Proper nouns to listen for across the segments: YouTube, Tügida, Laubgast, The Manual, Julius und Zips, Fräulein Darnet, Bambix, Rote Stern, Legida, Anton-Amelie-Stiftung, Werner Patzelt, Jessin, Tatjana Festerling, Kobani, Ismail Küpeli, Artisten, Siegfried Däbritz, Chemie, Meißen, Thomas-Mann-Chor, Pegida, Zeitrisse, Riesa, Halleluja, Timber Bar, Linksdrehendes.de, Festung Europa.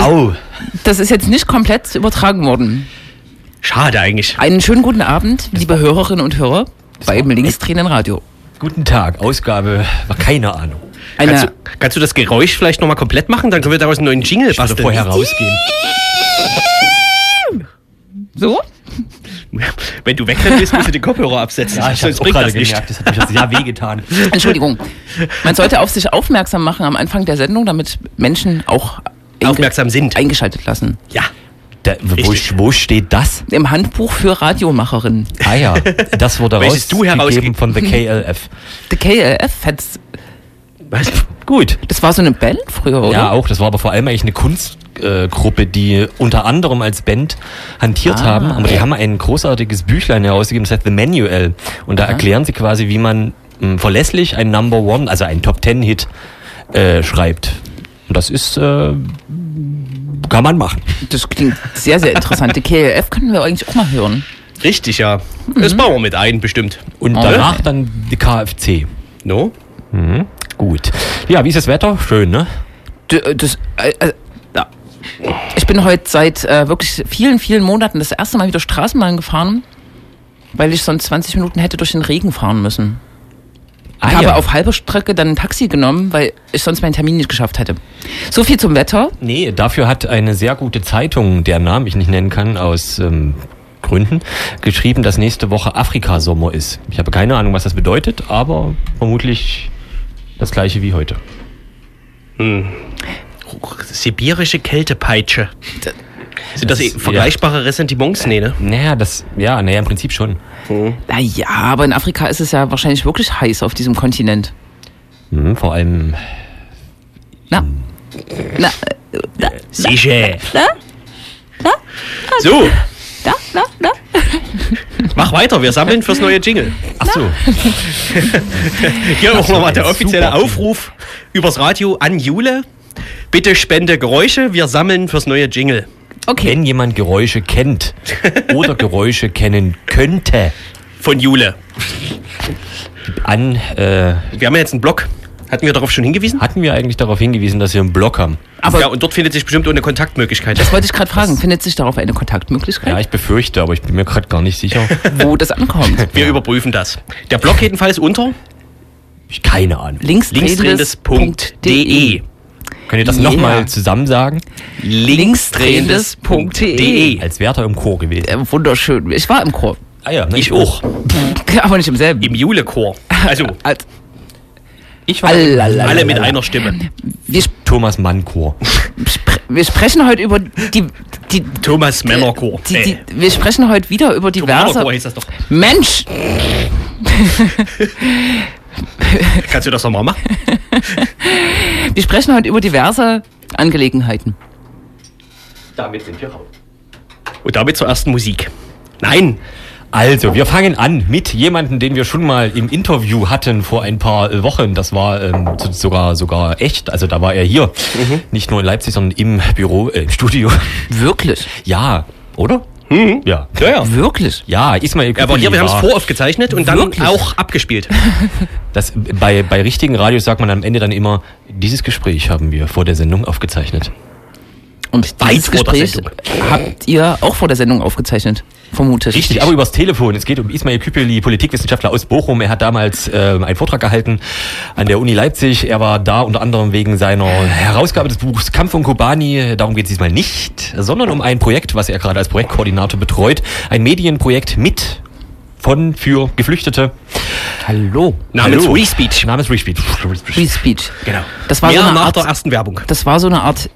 Au. Das ist jetzt nicht komplett übertragen worden. Schade eigentlich. Einen schönen guten Abend, liebe Hörerinnen und Hörer, beim Linksdrehendenradio. Guten Tag, Ausgabe, war keine Ahnung. Kannst du das Geräusch vielleicht nochmal komplett machen? Dann können wir daraus einen neuen Jingle basteln. Ich vorher rausgehen. So? Wenn du wegrennen willst, musst du den Kopfhörer absetzen. Ja, ich hab's auch gerade gemerkt, das hat mich das Jahr wehgetan. Entschuldigung. Man sollte auf sich aufmerksam machen am Anfang der Sendung, damit Menschen auch aufmerksam sind. Eingeschaltet lassen. Ja. Wo steht das? Im Handbuch für Radiomacherinnen. Ah ja, das wurde rausgegeben von The KLF. The KLF hat's... Was? Gut. Das war so eine Band früher, oder? Ja, auch. Das war aber vor allem eigentlich eine Kunstgruppe, die unter anderem als Band hantiert haben. Aber die haben ein großartiges Büchlein herausgegeben, das heißt The Manual. Und da erklären sie quasi, wie man verlässlich ein Number One, also ein Top-10-Hit schreibt. Und das ist... kann man machen. Das klingt sehr, sehr interessant. Die KLF können wir eigentlich auch mal hören. Richtig, ja. Mhm. Das bauen wir mit ein, bestimmt. Und danach dann die KFC. No? Mhm. Gut. Ja, wie ist das Wetter? Schön, ne? Ich bin heute seit wirklich vielen, vielen Monaten das erste Mal wieder Straßenbahn gefahren, weil ich sonst 20 Minuten hätte durch den Regen fahren müssen. Ich habe auf halber Strecke dann ein Taxi genommen, weil ich sonst meinen Termin nicht geschafft hätte. So viel zum Wetter. Nee, dafür hat eine sehr gute Zeitung, deren Namen ich nicht nennen kann, aus... Gründen, geschrieben, dass nächste Woche Afrika-Sommer ist. Ich habe keine Ahnung, was das bedeutet, aber vermutlich das gleiche wie heute. Hm. Sibirische Kältepeitsche. Sind das vergleichbare Ressentiments? Nee, ne? Naja, im Prinzip schon. Hm. Naja, aber in Afrika ist es ja wahrscheinlich wirklich heiß auf diesem Kontinent. Hm, vor allem... So. Na? Mach weiter, wir sammeln fürs neue Jingle. Ach so. Hier auch nochmal der offizielle Aufruf übers Radio an Jule. Bitte spende Geräusche, wir sammeln fürs neue Jingle. Okay. Wenn jemand Geräusche kennt oder Geräusche kennen könnte. Von Jule. Wir haben ja jetzt einen Blog. Hatten wir darauf schon hingewiesen? Hatten wir eigentlich darauf hingewiesen, dass wir einen Blog haben. Aber ja, und dort findet sich bestimmt eine Kontaktmöglichkeit. Das wollte ich gerade fragen. Findet sich darauf eine Kontaktmöglichkeit? Ja, ich befürchte, aber ich bin mir gerade gar nicht sicher, wo das ankommt. Wir überprüfen das. Der Blog jedenfalls unter? Keine Ahnung. Linksdrehendes.de. Könnt ihr das nochmal zusammen sagen? Linksdrehendes.de. Als Wärter im Chor gewesen. Wunderschön. Ich war im Chor. Ah ja, ne? Ich auch. Aber nicht im selben. Im Jule-Chor. Also... Ich war alle mit einer Stimme. Thomas-Mann-Chor. Wir sprechen heute über die Thomas-Männer-Chor. Wir sprechen heute wieder über diverse... Thomas-Männer-Chor hieß das doch. Mensch! Kannst du das nochmal machen? Wir sprechen heute über diverse Angelegenheiten. Damit sind wir raus. Und damit zur ersten Musik. Nein! Also, wir fangen an mit jemandem, den wir schon mal im Interview hatten vor ein paar Wochen. Das war sogar echt. Also da war er hier. Mhm. Nicht nur in Leipzig, sondern im Büro, im Studio. Wirklich? Ja, oder? Mhm. Ja. Wirklich? Ja, Ismail Küpeli. Aber hier, wir haben es voraufgezeichnet und dann auch abgespielt. Das, bei richtigen Radios sagt man am Ende dann immer, dieses Gespräch haben wir vor der Sendung aufgezeichnet. Und dieses Gespräch habt ihr auch vor der Sendung aufgezeichnet, vermutlich. Richtig, aber übers Telefon. Es geht um Ismail Küpeli, Politikwissenschaftler aus Bochum. Er hat damals einen Vortrag gehalten an der Uni Leipzig. Er war da unter anderem wegen seiner Herausgabe des Buchs Kampf um Kobani. Darum geht es diesmal nicht, sondern um ein Projekt, was er gerade als Projektkoordinator betreut. Ein Medienprojekt mit... für Geflüchtete. Hallo. Namens ReSpeech. ReSpeech. Genau. Das war nach der ersten Werbung. Das war so eine Art...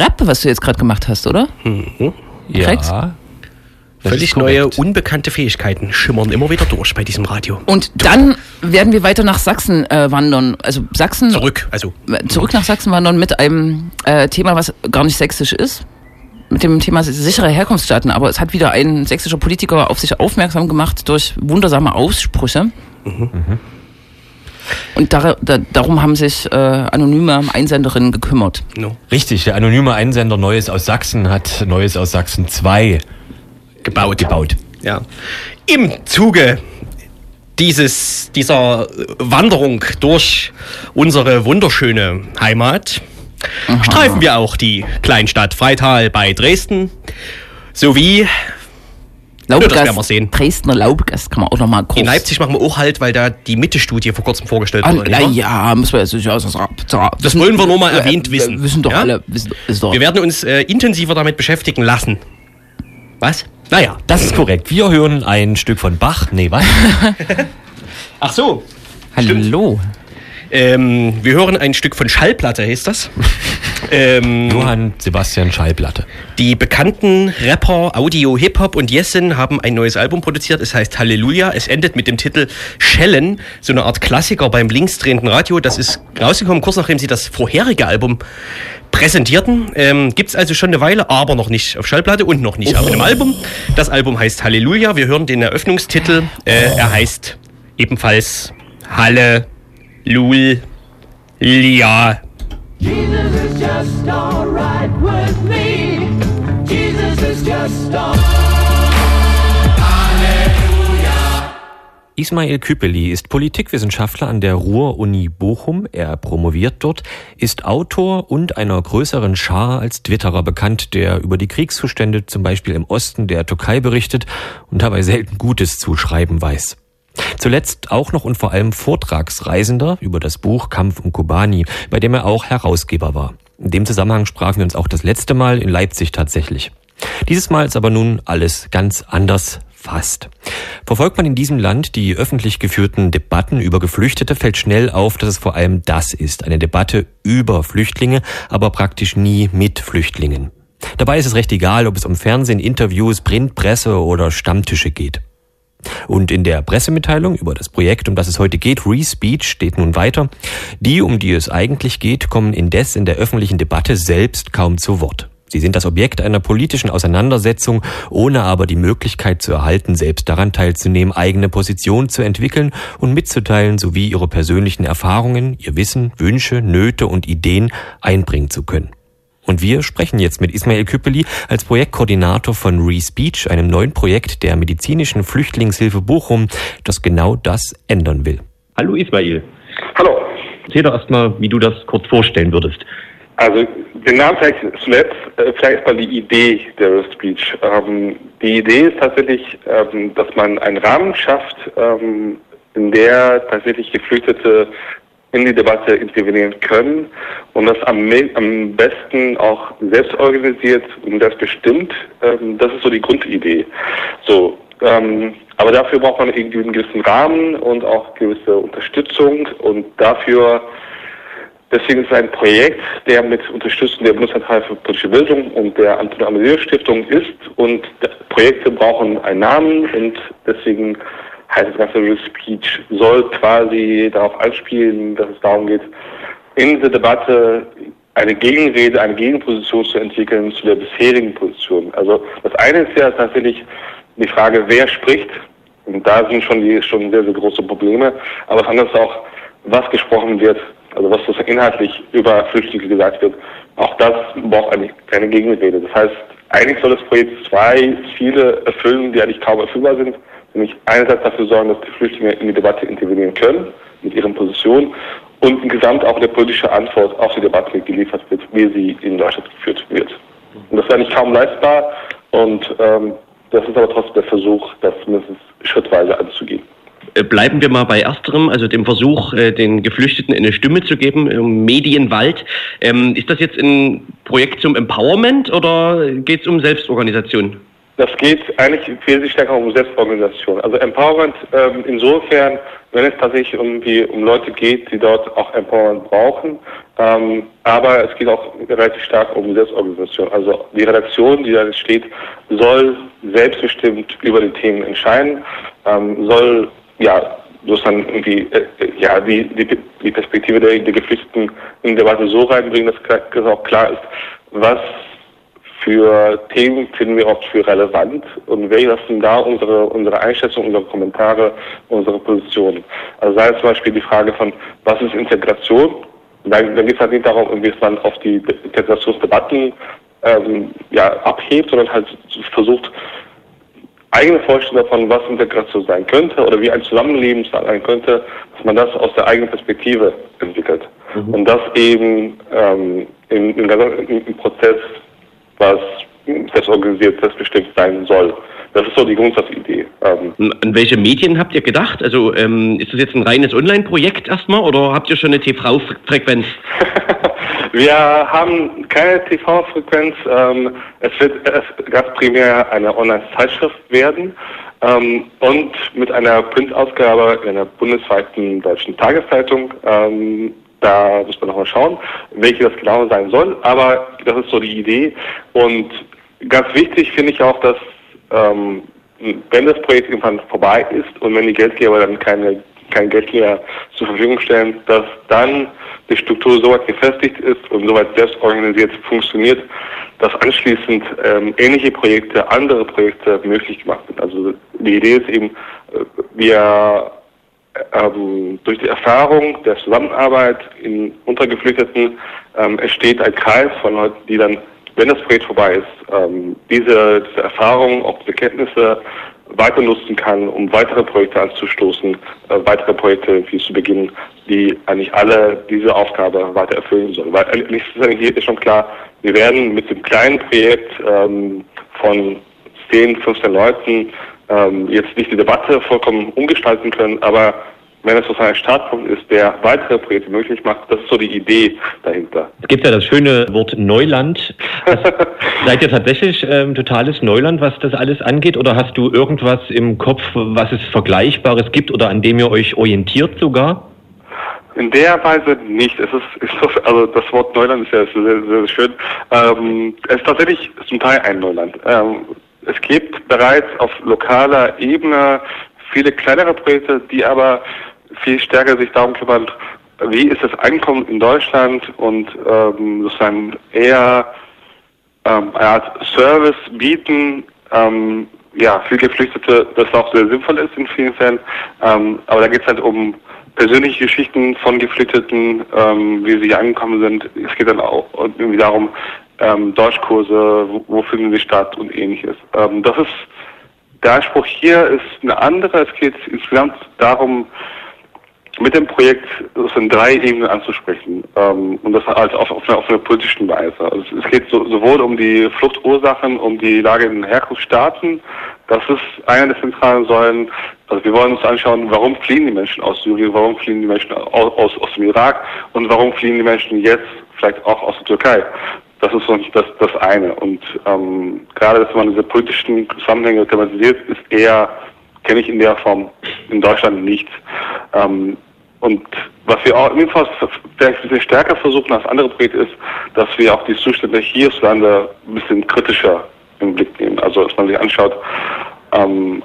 Rap, was du jetzt gerade gemacht hast, oder? Mhm. Ja. Völlig neue, unbekannte Fähigkeiten schimmern immer wieder durch bei diesem Radio. Und dann werden wir weiter nach Sachsen wandern. Also Sachsen. Zurück nach Sachsen wandern mit einem Thema, was gar nicht sächsisch ist. Mit dem Thema sichere Herkunftsstaaten. Aber es hat wieder ein sächsischer Politiker auf sich aufmerksam gemacht durch wundersame Aussprüche. Mhm. Und darum haben sich anonyme Einsenderinnen gekümmert. No. Richtig, der anonyme Einsender Neues aus Sachsen hat Neues aus Sachsen 2 gebaut. Ja. Im Zuge dieser Wanderung durch unsere wunderschöne Heimat Aha. Streifen wir auch die Kleinstadt Freital bei Dresden sowie Laubgast, Dresdner Laubgast kann man auch nochmal kurz. In Leipzig machen wir auch halt, weil da die Mitte-Studie vor kurzem vorgestellt wurde. Ja, müssen wir das wollen wir nur mal erwähnt wissen. Wissen doch ja? alle. Wissen doch. Wir werden uns intensiver damit beschäftigen lassen. Was? Naja, das ist korrekt. Wir hören ein Stück von Bach. Nee, was? Ach so. Hallo. Wir hören ein Stück von Schallplatte, heißt das. Johann Sebastian Schallplatte. Die bekannten Rapper Audio Hip Hop und Jessin haben ein neues Album produziert. Es heißt Halleluja. Es endet mit dem Titel Schellen, so eine Art Klassiker beim linksdrehenden Radio. Das ist rausgekommen, kurz nachdem sie das vorherige Album präsentierten. Gibt's also schon eine Weile, aber noch nicht auf Schallplatte und noch nicht auf einem Album. Das Album heißt Halleluja. Wir hören den Eröffnungstitel. Er heißt ebenfalls Halle. Lul. Lia. Jesus is just all right with me. Jesus is just all right. Halleluja. Ismail Küpeli ist Politikwissenschaftler an der Ruhr-Uni Bochum. Er promoviert dort, ist Autor und einer größeren Schar als Twitterer bekannt, der über die Kriegszustände zum Beispiel im Osten der Türkei berichtet und dabei selten Gutes zu schreiben weiß. Zuletzt auch noch und vor allem Vortragsreisender über das Buch Kampf um Kobani, bei dem er auch Herausgeber war. In dem Zusammenhang sprachen wir uns auch das letzte Mal in Leipzig tatsächlich. Dieses Mal ist aber nun alles ganz anders fast. Verfolgt man in diesem Land die öffentlich geführten Debatten über Geflüchtete, fällt schnell auf, dass es vor allem das ist, eine Debatte über Flüchtlinge, aber praktisch nie mit Flüchtlingen. Dabei ist es recht egal, ob es um Fernsehen, Interviews, Printpresse oder Stammtische geht. Und in der Pressemitteilung über das Projekt, um das es heute geht, ReSpeech, steht nun weiter. Die, um die es eigentlich geht, kommen indes in der öffentlichen Debatte selbst kaum zu Wort. Sie sind das Objekt einer politischen Auseinandersetzung, ohne aber die Möglichkeit zu erhalten, selbst daran teilzunehmen, eigene Positionen zu entwickeln und mitzuteilen, sowie ihre persönlichen Erfahrungen, ihr Wissen, Wünsche, Nöte und Ideen einbringen zu können. Und wir sprechen jetzt mit Ismail Küpeli als Projektkoordinator von ReSpeech, einem neuen Projekt der medizinischen Flüchtlingshilfe Bochum, das genau das ändern will. Hallo Ismail. Hallo. Erzähl doch erstmal, wie du das kurz vorstellen würdest. Also den Namen vielleicht zuletzt, vielleicht erstmal die Idee der ReSpeech. Die Idee ist tatsächlich, dass man einen Rahmen schafft, in der tatsächlich Geflüchtete in die Debatte intervenieren können und das am besten auch selbst organisiert und selbst bestimmt. Das ist so die Grundidee. So, aber dafür braucht man irgendwie einen gewissen Rahmen und auch gewisse Unterstützung und deswegen ist es ein Projekt, der mit Unterstützung der Bundeszentrale für politische Bildung und der Anton-Amelie-Stiftung ist und Projekte brauchen einen Namen und deswegen heißt das ganze ReSpeech, soll quasi darauf anspielen, dass es darum geht, in dieser Debatte eine Gegenrede, eine Gegenposition zu entwickeln zu der bisherigen Position. Also das eine ist ja tatsächlich die Frage, wer spricht, und da sind schon sehr, sehr große Probleme, aber das andere ist auch, was gesprochen wird, also was inhaltlich über Flüchtlinge gesagt wird, auch das braucht eigentlich keine Gegenrede. Das heißt, eigentlich soll das Projekt zwei Ziele erfüllen, die eigentlich kaum erfüllbar sind, nämlich einerseits dafür sorgen, dass die Flüchtlinge in die Debatte intervenieren können, mit ihren Positionen, und insgesamt auch eine politische Antwort auf die Debatte geliefert wird, wie sie in Deutschland geführt wird. Und das war eigentlich kaum leistbar, und das ist aber trotzdem der Versuch, das mindestens schrittweise anzugehen. Bleiben wir mal bei ersterem, also dem Versuch, den Geflüchteten eine Stimme zu geben im Medienwald. Ist das jetzt ein Projekt zum Empowerment oder geht es um Selbstorganisation? Das geht eigentlich viel stärker um Selbstorganisation. Also Empowerment insofern, wenn es tatsächlich irgendwie um Leute geht, die dort auch Empowerment brauchen. Aber es geht auch relativ stark um Selbstorganisation. Also die Redaktion, die da entsteht, soll selbstbestimmt über die Themen entscheiden, soll ja sozusagen irgendwie ja die Perspektive der Geflüchteten in die Debatte so reinbringen, dass auch klar ist, was für Themen finden wir oft für relevant und wir lassen da unsere Einschätzung, unsere Kommentare, unsere Positionen. Also sei es zum Beispiel die Frage von, was ist Integration? Da geht es halt nicht darum, wie man auf die Integrationsdebatten abhebt, sondern halt versucht, eigene Vorstellung davon, was Integration sein könnte oder wie ein Zusammenleben sein könnte, dass man das aus der eigenen Perspektive entwickelt. Und das eben im Prozess, was selbstorganisiert, selbstbestimmt sein soll. Das ist so die Grundsatzidee. An welche Medien habt ihr gedacht? Also ist das jetzt ein reines Online-Projekt erstmal oder habt ihr schon eine TV-Frequenz? Wir haben keine TV-Frequenz. Es wird ganz primär eine Online-Zeitschrift werden und mit einer Printausgabe in einer bundesweiten deutschen Tageszeitung. Da muss man nochmal schauen, welche das genau sein soll. Aber das ist so die Idee. Und ganz wichtig finde ich auch, dass wenn das Projekt irgendwann vorbei ist und wenn die Geldgeber dann kein Geld mehr zur Verfügung stellen, dass dann die Struktur soweit gefestigt ist und soweit selbst organisiert funktioniert, dass anschließend ähnliche Projekte, andere Projekte möglich gemacht sind. Also die Idee ist eben, wir durch die Erfahrung der Zusammenarbeit in Untergeflüchteten entsteht ein Kreis von Leuten, die dann, wenn das Projekt vorbei ist, diese Erfahrung, auch diese Kenntnisse weiter nutzen kann, um weitere Projekte anzustoßen, weitere Projekte wie zu beginnen, die eigentlich alle diese Aufgabe weiter erfüllen sollen. Weil ist schon klar, wir werden mit dem kleinen Projekt von 10, 15 Leuten jetzt nicht die Debatte vollkommen umgestalten können, aber wenn es sozusagen ein Startpunkt ist, der weitere Projekte möglich macht, das ist so die Idee dahinter. Es gibt ja das schöne Wort Neuland. Seid ihr tatsächlich totales Neuland, was das alles angeht? Oder hast du irgendwas im Kopf, was es Vergleichbares gibt oder an dem ihr euch orientiert sogar? In der Weise nicht. Also das Wort Neuland ist ja sehr, sehr schön. Es ist tatsächlich zum Teil ein Neuland. Es gibt bereits auf lokaler Ebene viele kleinere Projekte, die aber viel stärker sich darum kümmern, wie ist das Einkommen in Deutschland und sozusagen eher eine Art Service bieten, für Geflüchtete, das auch sehr sinnvoll ist in vielen Fällen, aber da geht es halt um persönliche Geschichten von Geflüchteten, wie sie angekommen sind. Es geht dann auch irgendwie darum, Deutschkurse, wo finden sie statt und ähnliches. Das ist der Anspruch hier ist eine andere. Es geht insgesamt darum, mit dem Projekt in drei Ebenen anzusprechen. Und das als auf einer politischen Weise. Also es geht sowohl um die Fluchtursachen, um die Lage in den Herkunftsstaaten. Das ist eine der zentralen Säulen. Also wir wollen uns anschauen, warum fliehen die Menschen aus Syrien, warum fliehen die Menschen aus dem Irak und warum fliehen die Menschen jetzt vielleicht auch aus der Türkei. Das ist das eine. Und gerade, dass man diese politischen Zusammenhänge thematisiert, kenne ich in der Form in Deutschland nicht. Und was wir auch jedenfalls vielleicht ein bisschen stärker versuchen als andere Projekte ist, dass wir auch die Zustände hierzulande ein bisschen kritischer im Blick nehmen. Also, dass man sich anschaut,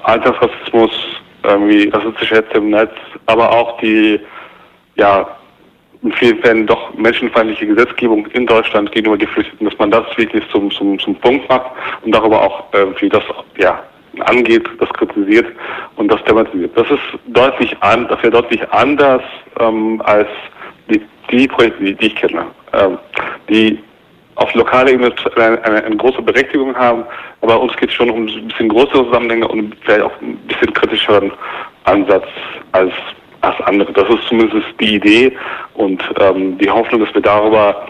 Alltagsrassismus, irgendwie rassistische Hetze im Netz, aber auch die, in vielen Fällen doch menschenfeindliche Gesetzgebung in Deutschland gegenüber Geflüchteten, dass man das wirklich zum Punkt macht und darüber auch wie das angeht, das kritisiert und das thematisiert. Das ist deutlich anders als die Projekte, die ich kenne, die auf lokaler Ebene eine große Berechtigung haben, aber uns geht es schon um ein bisschen größere Zusammenhänge und vielleicht auch ein bisschen kritischeren Ansatz als andere. Das ist zumindest die Idee und die Hoffnung, dass wir darüber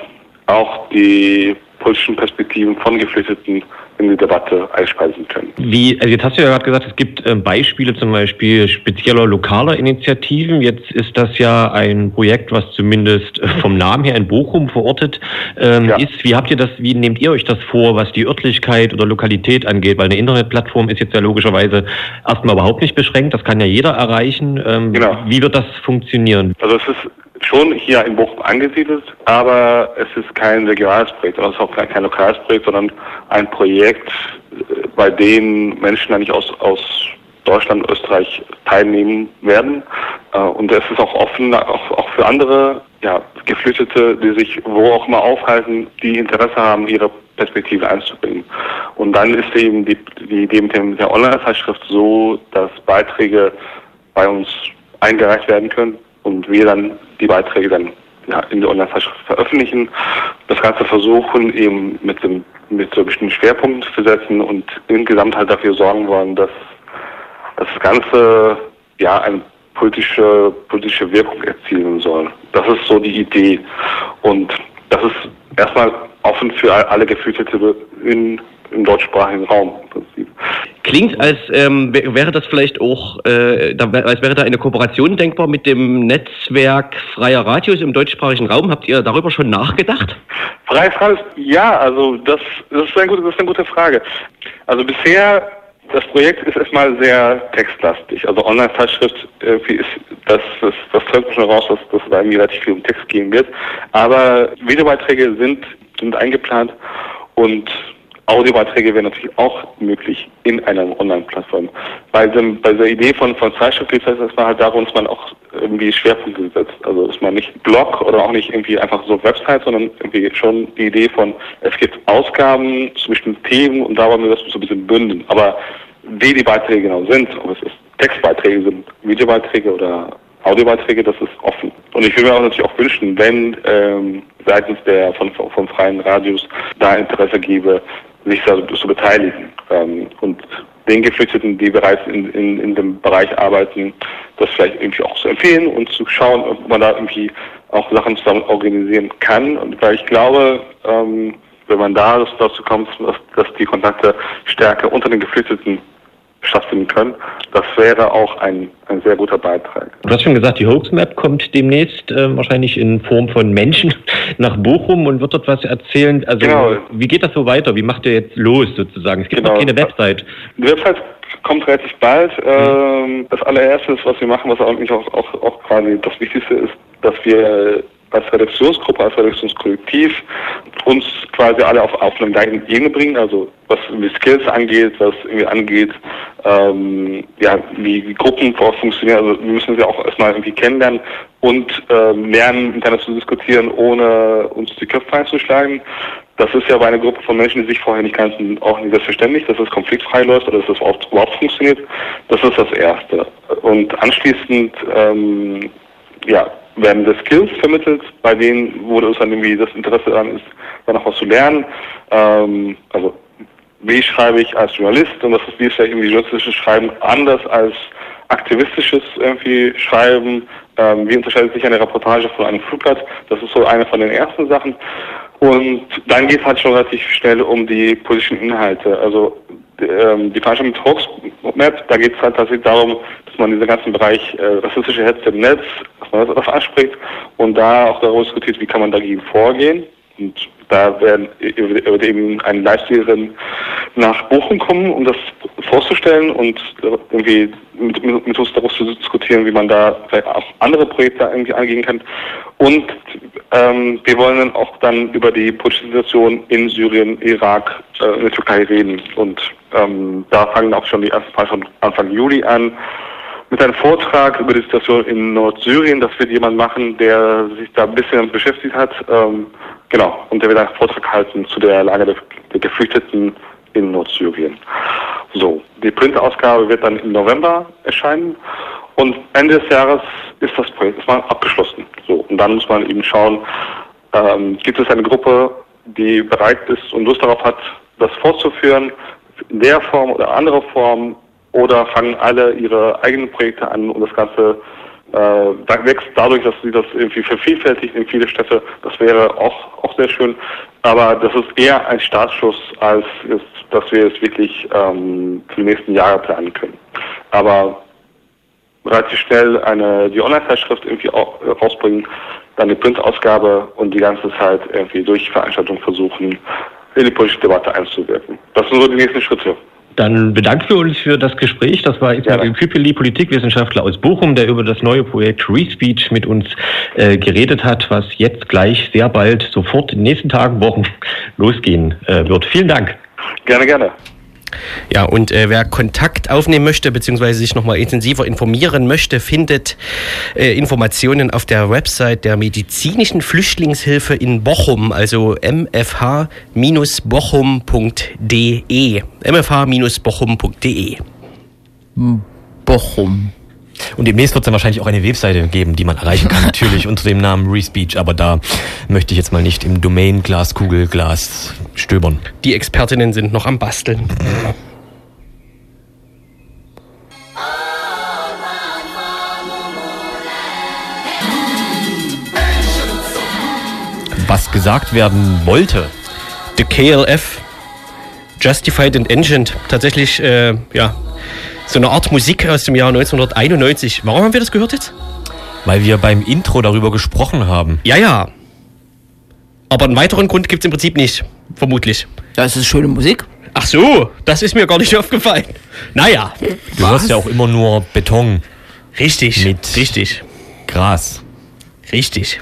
auch die politischen Perspektiven von Geflüchteten in die Debatte einspeisen können. Jetzt hast du ja gerade gesagt, es gibt Beispiele zum Beispiel spezieller lokaler Initiativen. Jetzt ist das ja ein Projekt, was zumindest vom Namen her in Bochum verortet ist. Wie nehmt ihr euch das vor, was die Örtlichkeit oder Lokalität angeht? Weil eine Internetplattform ist jetzt ja logischerweise erstmal überhaupt nicht beschränkt. Das kann ja jeder erreichen. Genau. Wie wird das funktionieren? Also es ist schon hier in Bochum angesiedelt, aber es ist kein regionales Projekt, es ist auch kein lokales Projekt, sondern ein Projekt, bei dem Menschen eigentlich aus Deutschland, Österreich teilnehmen werden. Und es ist auch offen, auch für andere Geflüchtete, die sich wo auch immer aufhalten, die Interesse haben, ihre Perspektive einzubringen. Und dann ist eben die Idee mit der Online-Zeitschrift so, dass Beiträge bei uns eingereicht werden können und wir dann die Beiträge in der Online-Zeitschrift veröffentlichen. Das Ganze versuchen eben mit so bestimmten Schwerpunkten zu setzen und insgesamt halt dafür sorgen wollen, dass das Ganze ein politische Wirkung erzielen soll. Das ist so die Idee. Und das ist erstmal offen für alle Geflüchtete im deutschsprachigen Raum im Prinzip. Klingt, als wäre das vielleicht auch, als wäre da eine Kooperation denkbar mit dem Netzwerk freier Radios im deutschsprachigen Raum. Habt ihr darüber schon nachgedacht? Freie Radios, ja, also das ist eine gute Frage. Also bisher, das Projekt ist erstmal sehr textlastig. Also Online-Zeitschrift, das folgt schon raus, dass es eigentlich relativ viel um Text gehen wird. Aber Videobeiträge sind eingeplant und Audiobeiträge wären natürlich auch möglich in einer Online-Plattform. Bei der Idee von Zeitschrift geht es erstmal halt darum, dass man auch irgendwie Schwerpunkte setzt. Also dass man nicht Blog oder auch nicht irgendwie einfach so Website, sondern irgendwie schon die Idee von, es gibt Ausgaben zu bestimmten Themen und da wollen wir das so ein bisschen bündeln. Aber wie die Beiträge genau sind, ob es Textbeiträge sind, Videobeiträge oder Audiobeiträge, das ist offen. Und ich würde mir auch natürlich auch wünschen, wenn seitens der von freien Radios da Interesse gäbe, sich da zu beteiligen und den Geflüchteten, die bereits in dem Bereich arbeiten, das vielleicht irgendwie auch zu empfehlen und zu schauen, ob man da irgendwie auch Sachen zusammen organisieren kann. Und weil ich glaube, wenn man da dazu kommt, dass die Kontakte stärker unter den Geflüchteten stattfinden können, das wäre auch ein sehr guter Beitrag. Du hast schon gesagt, die Hoaxmap kommt demnächst wahrscheinlich in Form von Menschen nach Bochum und wird dort was erzählen. Also genau. Wie geht das so weiter? Wie macht ihr jetzt los sozusagen? Es gibt noch keine Website. Die Website kommt relativ bald. Das allererste, was wir machen, was auch quasi das Wichtigste ist, dass wir als Redaktionsgruppe, als Redaktionskollektiv uns quasi alle auf eine gleiche Ebene bringen, also was irgendwie Skills angeht, was irgendwie angeht, wie Gruppen funktionieren, also wir müssen sie ja auch erstmal irgendwie kennenlernen und lernen, miteinander zu diskutieren, ohne uns die Köpfe einzuschlagen. Das ist ja bei einer Gruppe von Menschen, die sich vorher nicht kannten, auch nicht selbstverständlich, dass das konfliktfrei läuft oder dass das überhaupt funktioniert. Das ist das Erste. Und anschließend, werden die Skills vermittelt, bei denen, wo das dann irgendwie das Interesse daran ist, dann auch was zu lernen. Also, wie schreibe ich als Journalist? Und das ist, wie ist vielleicht irgendwie journalistisches Schreiben anders als aktivistisches irgendwie Schreiben? Wie unterscheidet sich eine Reportage von einem Flugblatt? Das ist so eine von den ersten Sachen. Und dann geht es halt schon relativ schnell um die politischen Inhalte. Also, die Veranstaltung mit Hoaxmap, da geht es halt tatsächlich darum, dass man diesen ganzen Bereich rassistische Hetze im Netz, dass man das darauf anspricht und da auch darüber diskutiert, wie kann man dagegen vorgehen. Und da wird eben eine Live-Serien nach Bochum kommen, um das vorzustellen und irgendwie mit uns darüber zu diskutieren, wie man da vielleicht auch andere Projekte irgendwie angehen kann. Und wir wollen dann auch über die politische Situation in Syrien, Irak, in der Türkei reden. Und da fangen auch schon die ersten Mal schon Anfang Juli an mit einem Vortrag über die Situation in Nordsyrien. Das wird jemand machen, der sich da ein bisschen beschäftigt hat. Genau, und der wird einen Vortrag halten zu der Lage der Geflüchteten in Nordsyrien. So, die Printausgabe wird dann im November erscheinen und Ende des Jahres ist das Projekt erstmal abgeschlossen. So, und dann muss man eben schauen, gibt es eine Gruppe, die bereit ist und Lust darauf hat, das fortzuführen, in der Form oder andere Form, oder fangen alle ihre eigenen Projekte an und das Ganze wächst dadurch, dass sie das irgendwie vervielfältigt in viele Städte. Das wäre auch sehr schön. Aber das ist eher ein Startschuss, als ist, dass wir es wirklich für die nächsten Jahre planen können. Aber relativ schnell die Online-Zeitschrift irgendwie auch rausbringen, dann die Printausgabe und die ganze Zeit irgendwie durch Veranstaltungen versuchen, in die politische Debatte einzuwirken. Das sind so die nächsten Schritte. Dann bedanken wir uns für das Gespräch. Das war Ismail Küpeli, Politikwissenschaftler aus Bochum, der über das neue Projekt ReSpeech mit uns geredet hat, was jetzt gleich sehr bald, sofort in den nächsten Tagen, Wochen losgehen wird. Vielen Dank. Gerne, gerne. Ja, und wer Kontakt aufnehmen möchte, beziehungsweise sich nochmal intensiver informieren möchte, findet Informationen auf der Website der medizinischen Flüchtlingshilfe in Bochum, also mfh-bochum.de. mfh-bochum.de. Bochum. Und demnächst wird es dann wahrscheinlich auch eine Webseite geben, die man erreichen kann, natürlich unter dem Namen ReSpeech, aber da möchte ich jetzt mal nicht im Domain Glaskugel stöbern. Die Expertinnen sind noch am Basteln. was gesagt werden wollte. The KLF, Justified and Ancient, tatsächlich so eine Art Musik aus dem Jahr 1991. Warum haben wir das gehört jetzt? Weil wir beim Intro darüber gesprochen haben. Ja. Aber einen weiteren Grund gibt es im Prinzip nicht, vermutlich. Das ist schöne Musik. Ach so, das ist mir gar nicht aufgefallen. Naja. Du hörst ja auch immer nur Beton. Richtig. Mit richtig. Gras. Richtig.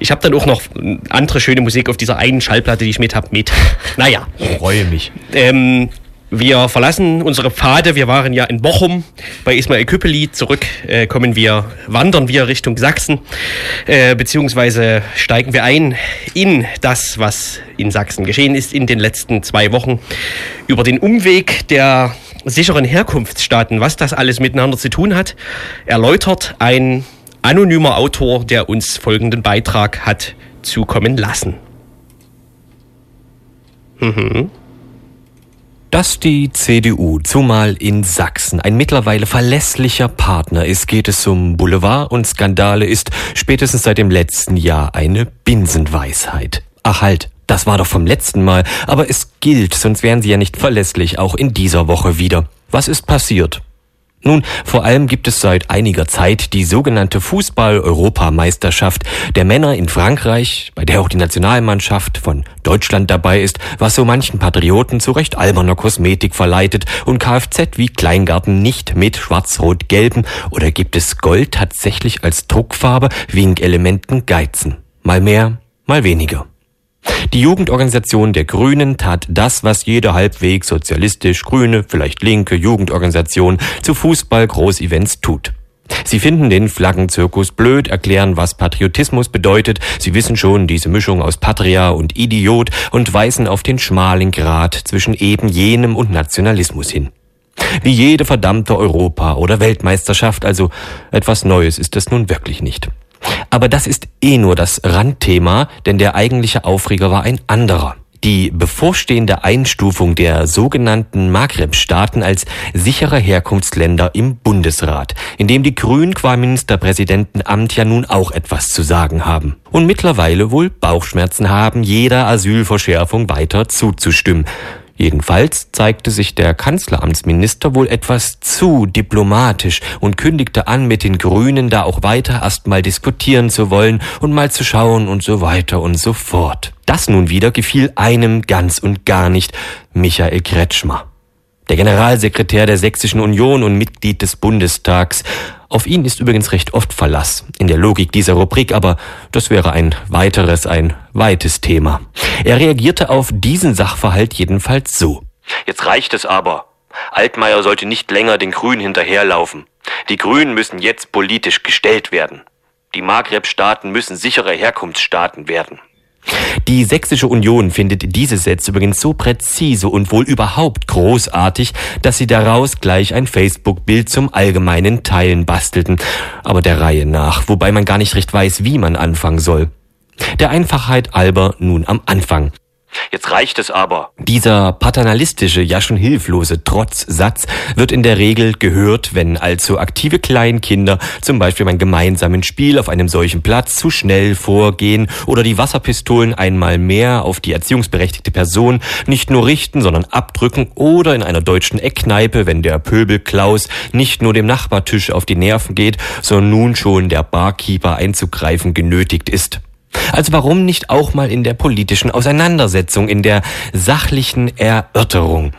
Ich habe dann auch noch andere schöne Musik auf dieser einen Schallplatte, die ich mit habe, mit. Naja. Ich freue mich. Wir verlassen unsere Pfade. Wir waren ja in Bochum bei Ismail Küpeli. Zurück wandern wir Richtung Sachsen, beziehungsweise steigen wir ein in das, was in Sachsen geschehen ist in den letzten 2 Wochen. Über den Umweg der sicheren Herkunftsstaaten, was das alles miteinander zu tun hat, erläutert ein anonymer Autor, der uns folgenden Beitrag hat zukommen lassen. Dass die CDU, zumal in Sachsen, ein mittlerweile verlässlicher Partner ist, geht es um Boulevard und Skandale, ist spätestens seit dem letzten Jahr eine Binsenweisheit. Ach halt, das war doch vom letzten Mal, aber es gilt, sonst wären sie ja nicht verlässlich, auch in dieser Woche wieder. Was ist passiert? Nun, vor allem gibt es seit einiger Zeit die sogenannte Fußball-Europameisterschaft der Männer in Frankreich, bei der auch die Nationalmannschaft von Deutschland dabei ist, was so manchen Patrioten zu recht alberner Kosmetik verleitet und Kfz wie Kleingarten nicht mit schwarz-rot-gelben oder gibt es Gold tatsächlich als Druckfarbe, Winkelementen geizen. Mal mehr, mal weniger. Die Jugendorganisation der Grünen tat das, was jede halbwegs sozialistisch-grüne, vielleicht linke Jugendorganisation zu Fußball-Großevents tut. Sie finden den Flaggenzirkus blöd, erklären, was Patriotismus bedeutet. Sie wissen schon, diese Mischung aus Patria und Idiot und weisen auf den schmalen Grat zwischen eben jenem und Nationalismus hin. Wie jede verdammte Europa- oder Weltmeisterschaft, also etwas Neues ist es nun wirklich nicht. Aber das ist nur das Randthema, denn der eigentliche Aufreger war ein anderer. Die bevorstehende Einstufung der sogenannten Maghreb-Staaten als sichere Herkunftsländer im Bundesrat, in dem die Grünen qua Ministerpräsidentenamt ja nun auch etwas zu sagen haben. Und mittlerweile wohl Bauchschmerzen haben, jeder Asylverschärfung weiter zuzustimmen. Jedenfalls zeigte sich der Kanzleramtsminister wohl etwas zu diplomatisch und kündigte an, mit den Grünen da auch weiter erstmal diskutieren zu wollen und mal zu schauen und so weiter und so fort. Das nun wieder gefiel einem ganz und gar nicht, Michael Kretschmer. Der Generalsekretär der Sächsischen Union und Mitglied des Bundestags. Auf ihn ist übrigens recht oft Verlass in der Logik dieser Rubrik, aber das wäre ein weites Thema. Er reagierte auf diesen Sachverhalt jedenfalls so. Jetzt reicht es aber. Altmaier sollte nicht länger den Grünen hinterherlaufen. Die Grünen müssen jetzt politisch gestellt werden. Die Maghreb-Staaten müssen sichere Herkunftsstaaten werden. Die Sächsische Union findet diese Sätze übrigens so präzise und wohl überhaupt großartig, dass sie daraus gleich ein Facebook-Bild zum allgemeinen Teilen bastelten, aber der Reihe nach, wobei man gar nicht recht weiß, wie man anfangen soll. Der Einfachheit halber nun am Anfang. Jetzt reicht es aber. Dieser paternalistische, ja schon hilflose Trotzsatz wird in der Regel gehört, wenn allzu aktive Kleinkinder zum Beispiel beim gemeinsamen Spiel auf einem solchen Platz zu schnell vorgehen oder die Wasserpistolen einmal mehr auf die erziehungsberechtigte Person nicht nur richten, sondern abdrücken oder in einer deutschen Eckkneipe, wenn der Pöbel Klaus nicht nur dem Nachbartisch auf die Nerven geht, sondern nun schon der Barkeeper einzugreifen genötigt ist. Also warum nicht auch mal in der politischen Auseinandersetzung, in der sachlichen Erörterung?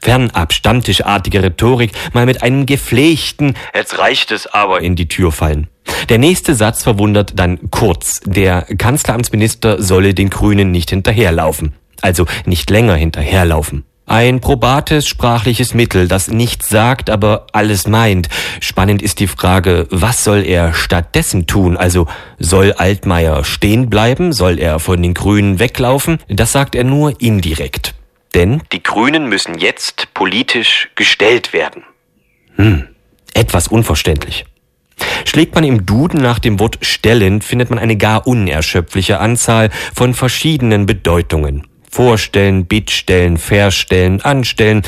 Fernab stammtischartige Rhetorik mal mit einem gepflegten »Jetzt reicht es aber« in die Tür fallen. Der nächste Satz verwundert dann kurz. Der Kanzleramtsminister solle den Grünen nicht hinterherlaufen. Also nicht länger hinterherlaufen. Ein probates sprachliches Mittel, das nichts sagt, aber alles meint. Spannend ist die Frage, was soll er stattdessen tun? Also soll Altmaier stehen bleiben? Soll er von den Grünen weglaufen? Das sagt er nur indirekt. Denn die Grünen müssen jetzt politisch gestellt werden. Etwas unverständlich. Schlägt man im Duden nach dem Wort stellen, findet man eine gar unerschöpfliche Anzahl von verschiedenen Bedeutungen. Vorstellen, bittstellen, verstellen, anstellen.